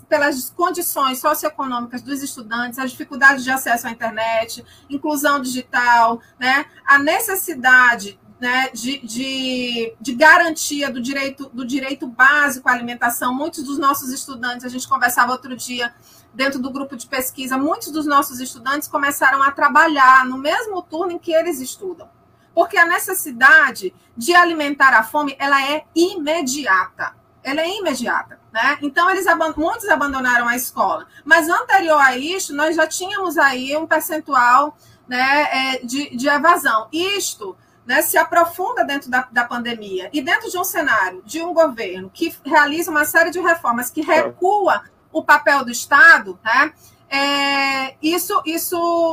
pelas condições socioeconômicas dos estudantes, as dificuldades de acesso à internet, inclusão digital, né, a necessidade, né, de garantia do direito básico à alimentação. Muitos dos nossos estudantes, a gente conversava outro dia dentro do grupo de pesquisa, muitos dos nossos estudantes começaram a trabalhar no mesmo turno em que eles estudam, porque a necessidade de alimentar a fome, ela é imediata, né? Então, muitos abandonaram a escola, mas anterior a isso, nós já tínhamos aí um percentual, né, de evasão. Isto, né, se aprofunda dentro da pandemia e dentro de um cenário de um governo que realiza uma série de reformas que recua o papel do Estado, né, isso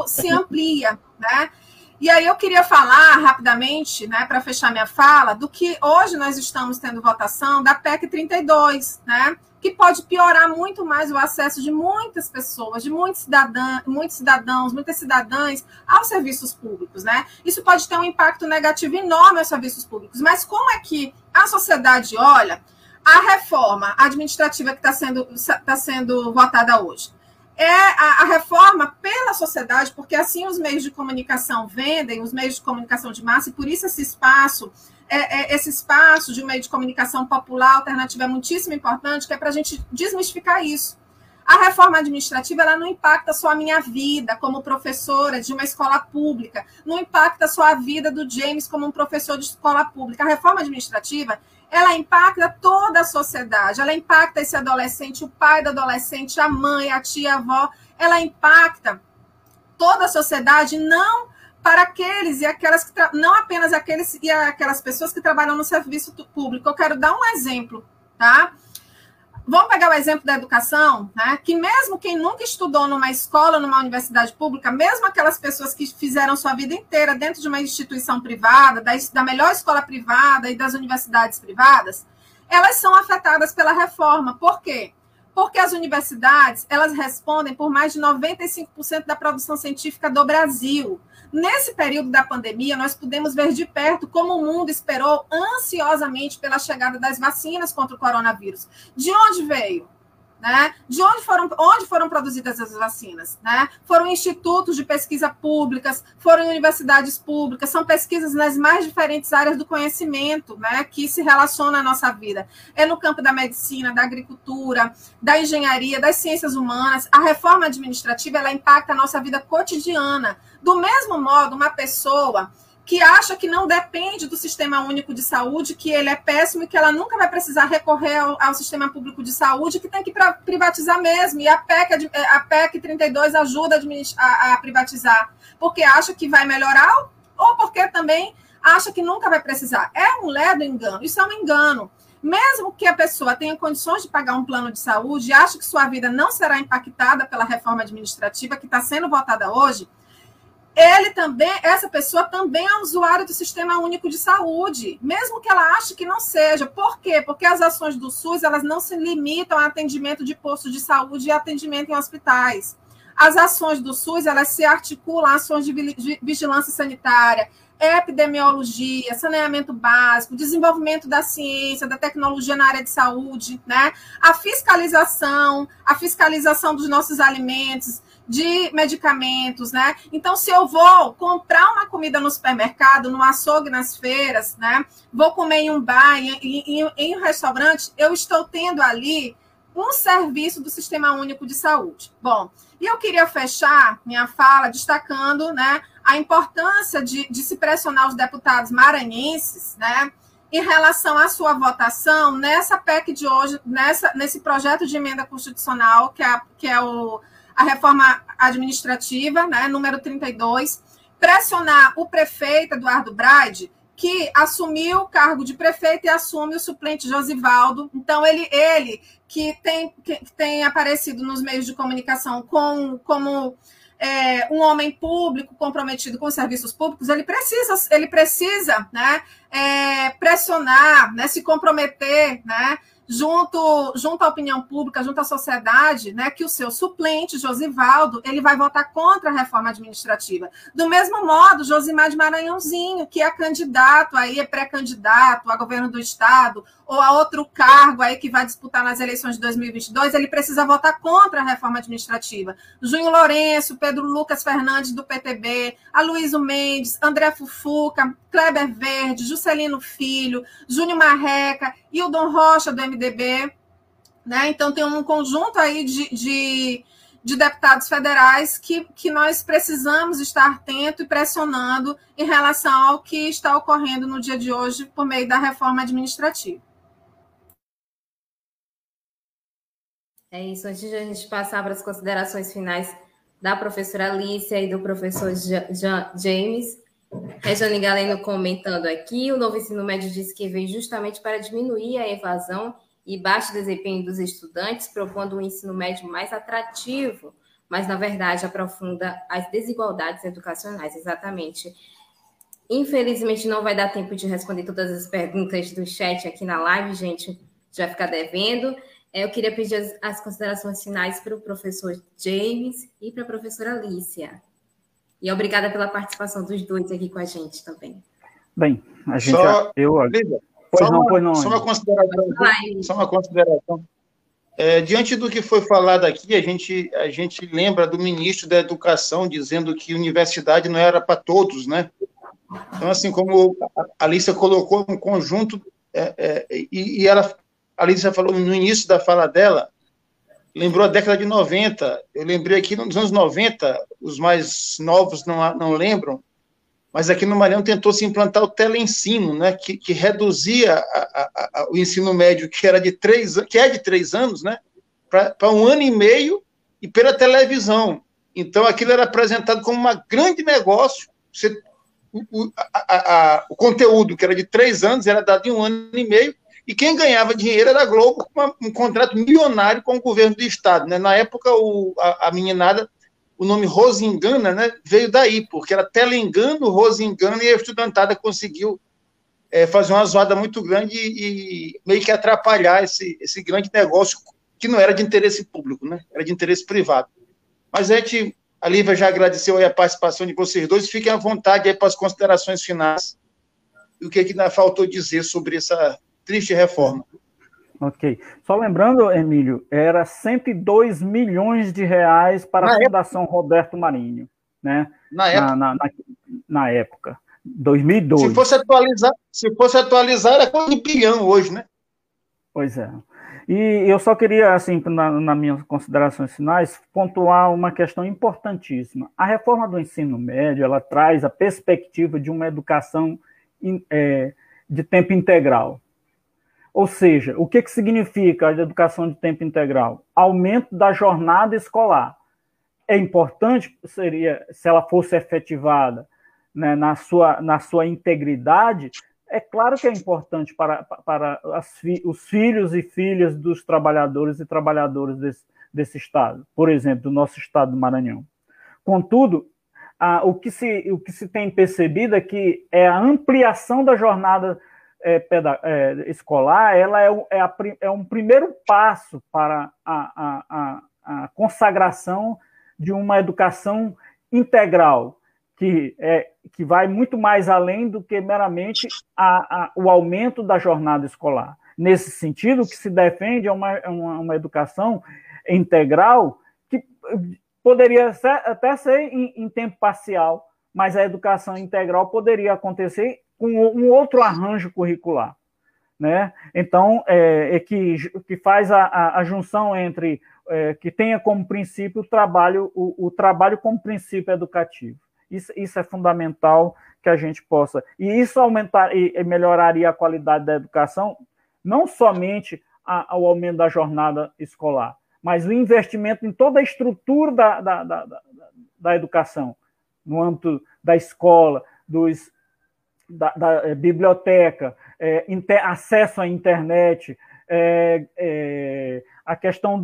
se amplia, né? E aí eu queria falar rapidamente, né, para fechar minha fala, do que hoje nós estamos tendo votação da PEC 32, né, que pode piorar muito mais o acesso de muitas pessoas, de muitos cidadãs aos serviços públicos, né? Isso pode ter um impacto negativo enorme aos serviços públicos, mas como é que a sociedade olha a reforma administrativa que está sendo votada hoje? A reforma pela sociedade, porque assim os meios de comunicação vendem, os meios de comunicação de massa, e por isso esse espaço de um meio de comunicação popular, alternativa, é muitíssimo importante, que é para a gente desmistificar isso. A reforma administrativa ela não impacta só a minha vida como professora de uma escola pública, não impacta só a vida do James como um professor de escola pública. A reforma administrativa ela impacta toda a sociedade, ela impacta esse adolescente, o pai do adolescente, a mãe, a tia, a avó, ela impacta toda a sociedade, não para aqueles e aquelas que não apenas aqueles e aquelas pessoas que trabalham no serviço público. Eu quero dar um exemplo, tá? Vamos pegar o exemplo da educação, né? Que mesmo quem nunca estudou numa escola, numa universidade pública, mesmo aquelas pessoas que fizeram sua vida inteira dentro de uma instituição privada, da melhor escola privada e das universidades privadas, elas são afetadas pela reforma. Por quê? Porque as universidades, elas respondem por mais de 95% da produção científica do Brasil. Nesse período da pandemia, nós pudemos ver de perto como o mundo esperou ansiosamente pela chegada das vacinas contra o coronavírus. De onde veio? Né? De onde foram produzidas as vacinas? Né? Foram institutos de pesquisa públicas, foram universidades públicas, são pesquisas nas mais diferentes áreas do conhecimento, né, que se relacionam à nossa vida. É no campo da medicina, da agricultura, da engenharia, das ciências humanas. A reforma administrativa ela impacta a nossa vida cotidiana. Do mesmo modo, uma pessoa que acha que não depende do Sistema Único de Saúde, que ele é péssimo e que ela nunca vai precisar recorrer ao Sistema Público de Saúde, que tem que privatizar mesmo, e a PEC 32 ajuda a privatizar, porque acha que vai melhorar ou porque também acha que nunca vai precisar. É um ledo engano, isso é um engano. Mesmo que a pessoa tenha condições de pagar um plano de saúde e ache que sua vida não será impactada pela reforma administrativa que está sendo votada hoje, essa pessoa também é usuária do Sistema Único de Saúde, mesmo que ela ache que não seja. Por quê? Porque as ações do SUS elas não se limitam a atendimento de postos de saúde e atendimento em hospitais. As ações do SUS, elas se articulam a ações de vigilância sanitária, epidemiologia, saneamento básico, desenvolvimento da ciência, da tecnologia na área de saúde, né? A fiscalização dos nossos alimentos, de medicamentos, né? Então, se eu vou comprar uma comida no supermercado, no açougue, nas feiras, né? Vou comer em um bar, em um restaurante, eu estou tendo ali um serviço do Sistema Único de Saúde. Bom, e eu queria fechar minha fala destacando, né, a importância de se pressionar os deputados maranhenses, né, em relação à sua votação nessa PEC de hoje, nesse projeto de emenda constitucional, que é a reforma administrativa, né, número 32, pressionar o prefeito Eduardo Braide, que assumiu o cargo de prefeito e assume o suplente Josivaldo. Então, ele que tem aparecido nos meios de comunicação como um homem público comprometido com os serviços públicos, ele precisa, né, pressionar, né, se comprometer, né, junto à opinião pública, junto à sociedade, né, que o seu suplente, Josivaldo, ele vai votar contra a reforma administrativa. Do mesmo modo, Josimar de Maranhãozinho, que é candidato, aí é pré-candidato a governo do Estado ou a outro cargo aí que vai disputar nas eleições de 2022, ele precisa votar contra a reforma administrativa. Junho Lourenço, Pedro Lucas Fernandes, do PTB, Aloysio Mendes, André Fufuca, Kleber Verde, Juscelino Filho, Júnior Marreca, Hildon Rocha, do MDB, né? Então, tem um conjunto aí de deputados federais que nós precisamos estar atento e pressionando em relação ao que está ocorrendo no dia de hoje por meio da reforma administrativa. É isso. Antes de a gente passar para as considerações finais da professora Lícia e do professor James, Rejane Galeno comentando aqui, o novo ensino médio diz que veio justamente para diminuir a evasão e baixo desempenho dos estudantes, propondo um ensino médio mais atrativo, mas, na verdade, aprofunda as desigualdades educacionais, exatamente. Infelizmente, não vai dar tempo de responder todas as perguntas do chat aqui na live, gente, já fica devendo. Eu queria pedir as considerações finais para o professor James e para a professora Lícia. E obrigada pela participação dos dois aqui com a gente também. Bem, a gente... Só uma consideração. Diante do que foi falado aqui, a gente lembra do ministro da Educação dizendo que universidade não era para todos, né? Então, assim, como a Lícia colocou um conjunto, a Lícia falou no início da fala dela, lembrou a década de 90, eu lembrei aqui nos anos 90, os mais novos não lembram, mas aqui no Maranhão tentou-se implantar o teleensino, né, que reduzia o ensino médio, que é de três anos, né, para 1 ano e meio, e pela televisão. Então, aquilo era apresentado como um grande negócio. O conteúdo, que era de 3 anos, era dado em 1 ano e meio, e quem ganhava dinheiro era a Globo, com um contrato milionário com o governo do Estado, né? Na época, a meninada, o nome Rosingana, né, veio daí, porque era Telengano, Rosingana, e a estudantada conseguiu fazer uma zoada muito grande e meio que atrapalhar esse grande negócio, que não era de interesse público, né? Era de interesse privado. Mas a Lívia já agradeceu aí a participação de vocês dois, fiquem à vontade aí para as considerações finais, e o que ainda faltou dizer sobre essa triste reforma. Ok. Só lembrando, Emílio, era 102 milhões de reais para a Fundação Roberto Marinho, né? Na época. 2002. Se fosse atualizar, era quase bilhão hoje, né? Pois é. E eu só queria, assim, nas minhas considerações finais, pontuar uma questão importantíssima. A reforma do ensino médio, ela traz a perspectiva de uma educação de tempo integral. Ou seja, o que significa a educação de tempo integral? Aumento da jornada escolar. É importante, seria, se ela fosse efetivada, né, na sua integridade, é claro que é importante para os filhos e filhas dos trabalhadores e trabalhadoras desse Estado, por exemplo, do nosso Estado do Maranhão. Contudo, o que se tem percebido aqui é a ampliação da jornada escolar, ela é um primeiro passo para a consagração de uma educação integral, que vai muito mais além do que meramente o aumento da jornada escolar. Nesse sentido, o que se defende é uma educação integral que poderia até ser em tempo parcial, mas a educação integral poderia acontecer com um outro arranjo curricular, né? Então, que faz a junção entre... que tenha como princípio o trabalho como princípio educativo. Isso é fundamental que a gente possa... E isso melhoraria a qualidade da educação, não somente ao aumento da jornada escolar, mas o investimento em toda a estrutura da educação, no âmbito da escola, da biblioteca, acesso à internet, a questão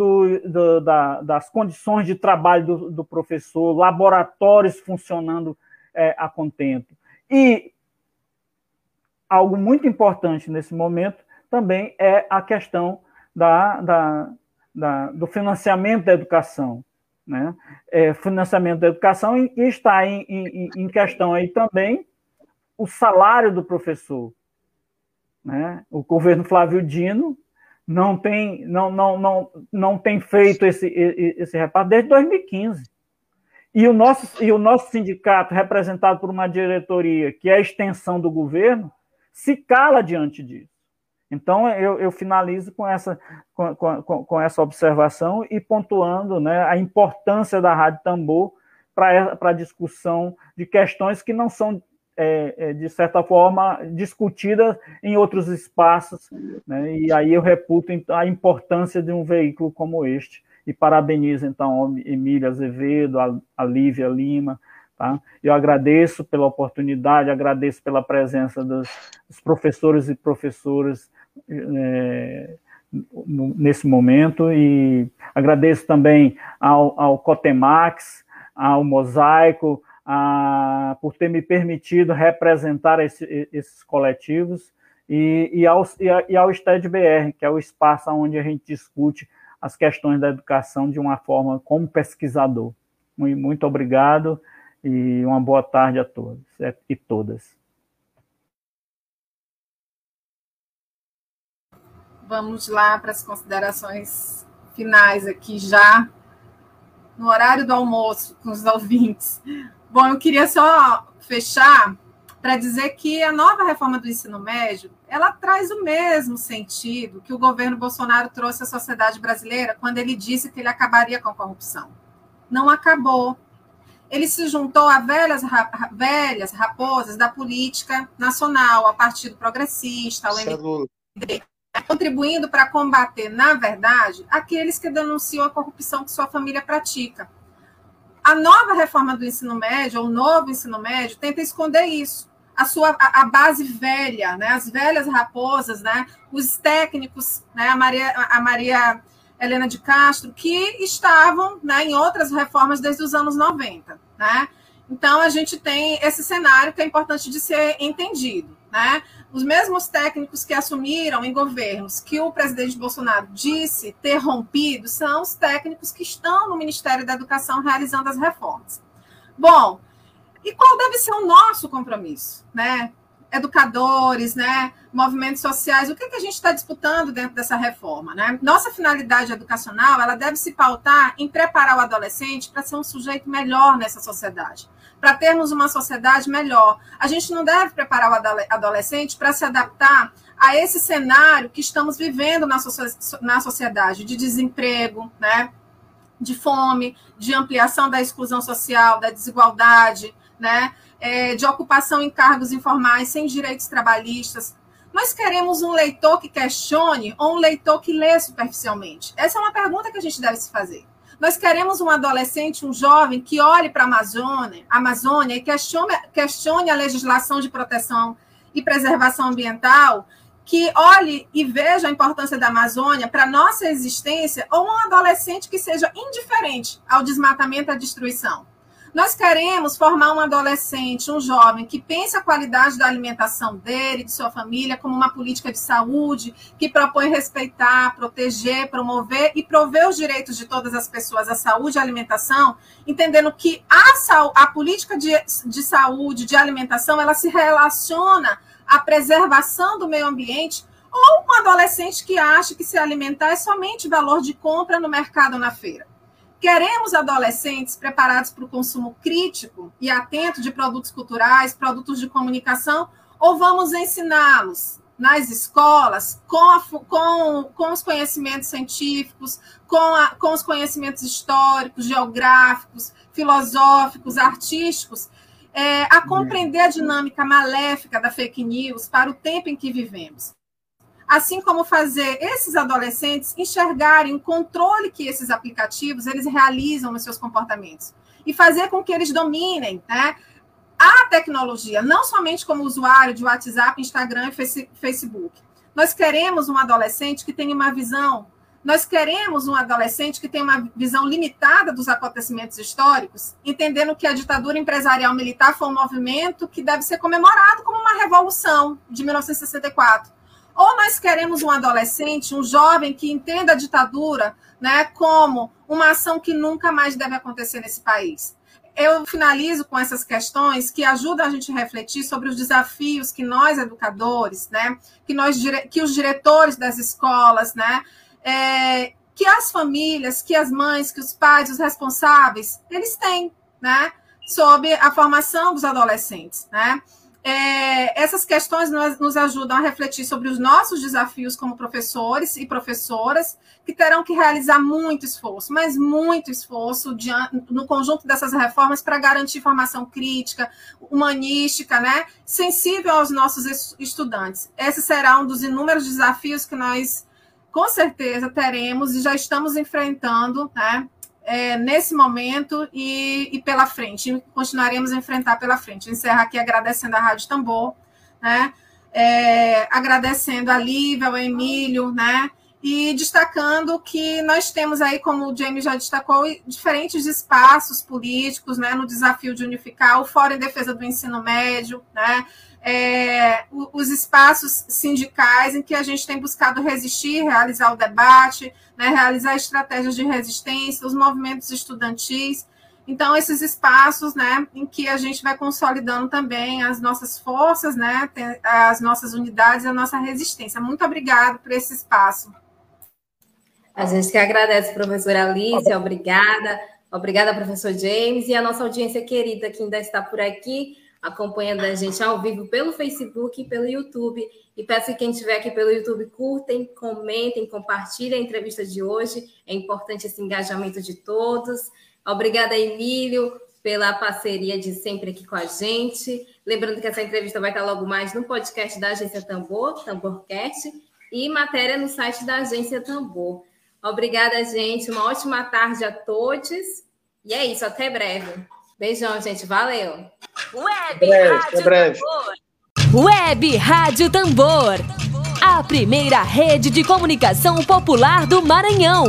das condições de trabalho do professor, laboratórios funcionando a contento. E algo muito importante nesse momento também é a questão do financiamento da educação, né? Financiamento da educação e está em questão aí também o salário do professor, né? O governo Flávio Dino não tem feito esse repasse desde 2015. E o nosso sindicato, representado por uma diretoria, que é a extensão do governo, se cala diante disso. Então, eu finalizo com essa observação e pontuando, né, a importância da Rádio Tambor para a discussão de questões que não são, de certa forma, discutida em outros espaços, né? E aí eu reputo a importância de um veículo como este, e parabenizo, então, a Emília Azevedo, a Lívia Lima, tá? Eu agradeço pela oportunidade, agradeço pela presença dos professores e professoras nesse momento, e agradeço também ao Cotemax, ao Mosaico, por ter me permitido representar esses coletivos e ao STED-BR, que é o espaço onde a gente discute as questões da educação de uma forma como pesquisador. Muito obrigado e uma boa tarde a todos e todas. Vamos lá para as considerações finais aqui já, no horário do almoço, com os ouvintes. Bom, eu queria só fechar para dizer que a nova reforma do ensino médio, ela traz o mesmo sentido que o governo Bolsonaro trouxe à sociedade brasileira quando ele disse que ele acabaria com a corrupção. Não acabou. Ele se juntou a velhas raposas da política nacional, ao Partido Progressista, ao MDB, contribuindo para combater, na verdade, aqueles que denunciam a corrupção que sua família pratica. A nova reforma do ensino médio, ou o novo ensino médio, tenta esconder isso. A base velha, né? As velhas raposas, né? Os técnicos, né? A Maria Helena de Castro, que estavam, né, em outras reformas desde os anos 90. Né? Então, a gente tem esse cenário que é importante de ser entendido. Né? Os mesmos técnicos que assumiram em governos que o presidente Bolsonaro disse ter rompido são os técnicos que estão no Ministério da Educação realizando as reformas. Bom, e qual deve ser o nosso compromisso? Né? Educadores, né? Movimentos sociais, o que a gente está disputando dentro dessa reforma? Né? Nossa finalidade educacional, ela deve se pautar em preparar o adolescente para ser um sujeito melhor nessa sociedade, para termos uma sociedade melhor. A gente não deve preparar o adolescente para se adaptar a esse cenário que estamos vivendo na sociedade, de desemprego, né? De fome, de ampliação da exclusão social, da desigualdade, né? De ocupação em cargos informais, sem direitos trabalhistas. Nós queremos um leitor que questione ou um leitor que lê superficialmente? Essa é uma pergunta que a gente deve se fazer. Nós queremos um adolescente, um jovem que olhe para a Amazônia e questione a legislação de proteção e preservação ambiental, que olhe e veja a importância da Amazônia para a nossa existência, ou um adolescente que seja indiferente ao desmatamento e à destruição? Nós queremos formar um adolescente, um jovem, que pense a qualidade da alimentação dele, de sua família, como uma política de saúde, que propõe respeitar, proteger, promover e prover os direitos de todas as pessoas à saúde e alimentação, entendendo que a política de saúde, de alimentação, ela se relaciona à preservação do meio ambiente, ou um adolescente que acha que se alimentar é somente valor de compra no mercado ou na feira. Queremos adolescentes preparados para o consumo crítico e atento de produtos culturais, produtos de comunicação, ou vamos ensiná-los nas escolas com os conhecimentos científicos, com os conhecimentos históricos, geográficos, filosóficos, artísticos, a compreender a dinâmica maléfica da fake news para o tempo em que vivemos, assim como fazer esses adolescentes enxergarem o controle que esses aplicativos eles realizam nos seus comportamentos e fazer com que eles dominem, né, a tecnologia, não somente como usuário de WhatsApp, Instagram e Facebook. Nós queremos um adolescente que tenha uma visão, nós queremos um adolescente que tenha uma visão limitada dos acontecimentos históricos, entendendo que a ditadura empresarial militar foi um movimento que deve ser comemorado como uma revolução de 1964, ou nós queremos um adolescente, um jovem que entenda a ditadura, né, como uma ação que nunca mais deve acontecer nesse país. Eu finalizo com essas questões que ajudam a gente a refletir sobre os desafios que nós, educadores, né, que os diretores das escolas, né, que as famílias, que as mães, que os pais, os responsáveis, eles têm, né, sobre a formação dos adolescentes, né? Essas questões nos ajudam a refletir sobre os nossos desafios como professores e professoras, que terão que realizar muito esforço, mas muito esforço no conjunto dessas reformas para garantir formação crítica, humanística, né, sensível aos nossos estudantes. Esse será um dos inúmeros desafios que nós, com certeza, teremos e já estamos enfrentando, né, nesse momento e pela frente, continuaremos a enfrentar pela frente. Eu encerro aqui agradecendo a Rádio Tambor, né? Agradecendo a Lívia, ao Emílio, né? E destacando que nós temos aí, como o James já destacou, diferentes espaços políticos, né, no desafio de unificar o Fórum em Defesa do Ensino Médio, né? Os espaços sindicais em que a gente tem buscado resistir, realizar o debate, né, realizar estratégias de resistência, os movimentos estudantis. Então, esses espaços, né, em que a gente vai consolidando também as nossas forças, né, as nossas unidades e a nossa resistência. Muito obrigada por esse espaço. A gente que agradece, professora Lícia, obrigada. Obrigada, professor James, e a nossa audiência querida que ainda está por aqui, acompanhando a gente ao vivo pelo Facebook e pelo YouTube. E peço que quem estiver aqui pelo YouTube, curtem, comentem, compartilhem a entrevista de hoje. É importante esse engajamento de todos. Obrigada, Emílio, pela parceria de sempre aqui com a gente. Lembrando que essa entrevista vai estar logo mais no podcast da Agência Tambor, Tamborcast, e matéria no site da Agência Tambor. Obrigada, gente. Uma ótima tarde a todos. E é isso, até breve. Beijão, gente. Valeu. Web Rádio Tambor. A primeira rede de comunicação popular do Maranhão.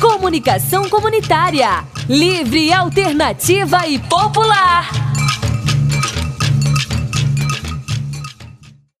Comunicação comunitária, livre, alternativa e popular.